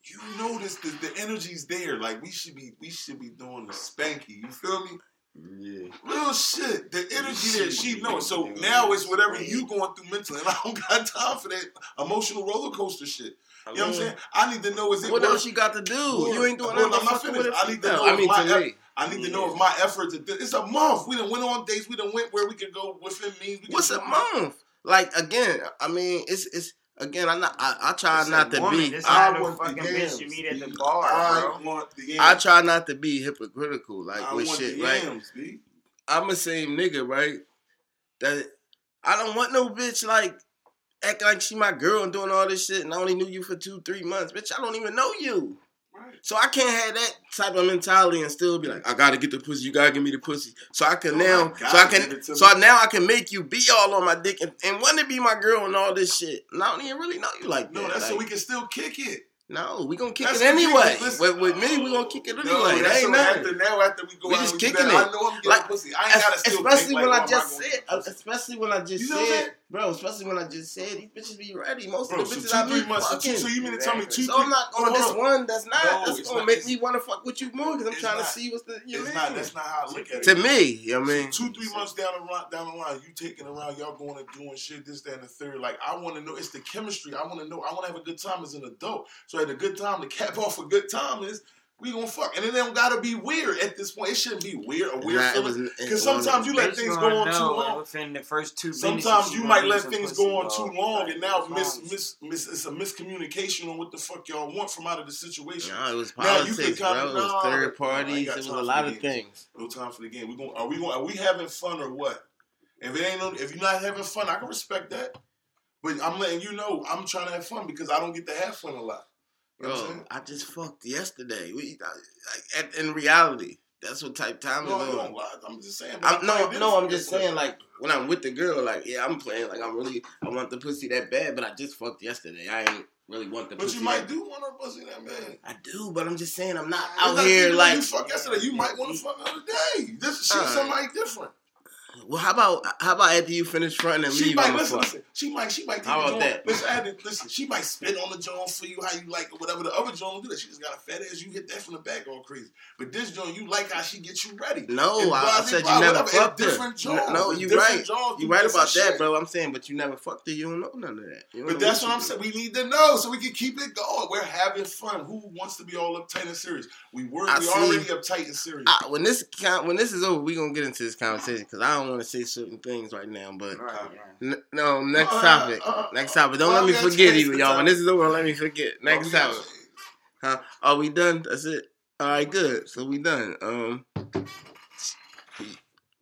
You notice that the energy's there. Like we should be, we should be doing the spanky. You feel me? Yeah. Real shit. The energy that she knows. So now it's whatever you going through mentally. And I don't got time for that emotional roller coaster shit. You know what I'm saying? I need to know is it what worth, else you got to do? Well, you ain't doing well, I'm not finished. I need to know. I mean, my eff- I need to know yeah. if my efforts. Th- it's a month. We done went on dates. We done went where we could go within means. We What's a month? month? Like again, I mean, it's it's again. I'm not, I I try it's not to woman. be. I want the games. You meet at the bar, I bro. want the games. I try not to be hypocritical, like I with shit. Like right? I'm the same nigga, right? That I don't want no bitch like. Acting like she my girl and doing all this shit, and I only knew you for two, three months, bitch. I don't even know you, right. So I can't have that type of mentality and still be like, I gotta get the pussy. You gotta give me the pussy, so I can oh now, so I can, so me. now I can make you be all on my dick and, and want to be my girl and all this shit. And I don't even really know you like that. No, that's like, so we can still kick it. No, we gonna kick that's it anyway. With, with me, we gonna kick it anyway. No, that ain't so nothing. After, now after we go we out, just we kicking that, it. I know I'm getting like, pussy. I ain't gotta still especially when like, I just I said, uh, especially when I just you know said, bro. Especially when I just said, these bitches be ready. Most bro, of the so bitches two, I meet fucking. So you mean to tell me two? So I'm not on this one. That's not. No, that's gonna not, make me want to fuck with you more because I'm trying not, to see what's the. You it's not. That's not how I look at it. To me, you know what I mean, two, three months down the line, down the line, you taking around, y'all going and doing shit, this, that, and the third. Like I want to know. It's the chemistry. I want to know. I want to have a good time as an adult. So at a good time, to cap off a good time is we gonna fuck, and it don't gotta be weird at this point. It shouldn't be weird or weird nah, feeling because sometimes you let things go on know, too long. Within the first two sometimes you might let things go on too long, and now miss, miss, miss, it's a miscommunication on what the fuck y'all want from out of the situation. Nah, it was politics, now you can kinda, bro. It was third parties. Nah, it was a lot of things. No time for the game. We going? Are we going? Are we having fun or what? If it ain't, no, if you're not having fun, I can respect that. But I'm letting you know I'm trying to have fun because I don't get to have fun a lot. Bro, I just fucked yesterday. We, like, at, in reality, that's what type time no, is on. Don't lie. I'm just saying. I'm, I'm no, no, I'm just saying. Like when I'm with the girl, like yeah, I'm playing. Like I'm really, I want the pussy that bad, but I just fucked yesterday. I ain't really want the. But pussy you might that do want her pussy that bad. I do, but I'm just saying, I'm not out not here like you fuck yesterday. You might want to fuck another day. This shit, right. Somebody different. Well, how about how about after you finish fronting and she leave might, on the listen, listen, she might she might take how about the that? Listen, I to, listen, she might spit on the joint for you how you like it, whatever the other joint do that. She just got a fat ass. You hit that from the back all crazy. But this joint, you like how she gets you ready. No, I, I said you never fucked her. No, no, you right. You right about that, bro. I'm saying, but you never fucked her. You don't know none of that. But that's what, what I'm saying. We need to know so we can keep it going. We're having fun. Who wants to be all uptight and serious? We were we already uptight and serious. I, when this when this is over, we gonna get into this conversation because I don't. I want to say certain things right now, but all right, all right. N- no, next uh, topic. Uh, next topic. Don't well, let me forget even, y'all. When this is over, let me forget. Next okay. topic. Huh? Are we done? That's it. All right, good. So we done. Um,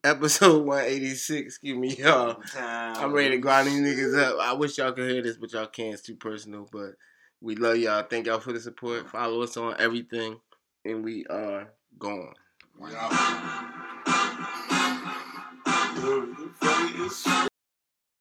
episode one eighty-six. Excuse me, y'all. I'm ready to grind these niggas up. I wish y'all could hear this, but y'all can't. It's too personal, but we love y'all. Thank y'all for the support. Follow us on everything, and we are gone. Wow. Dude, the funniest.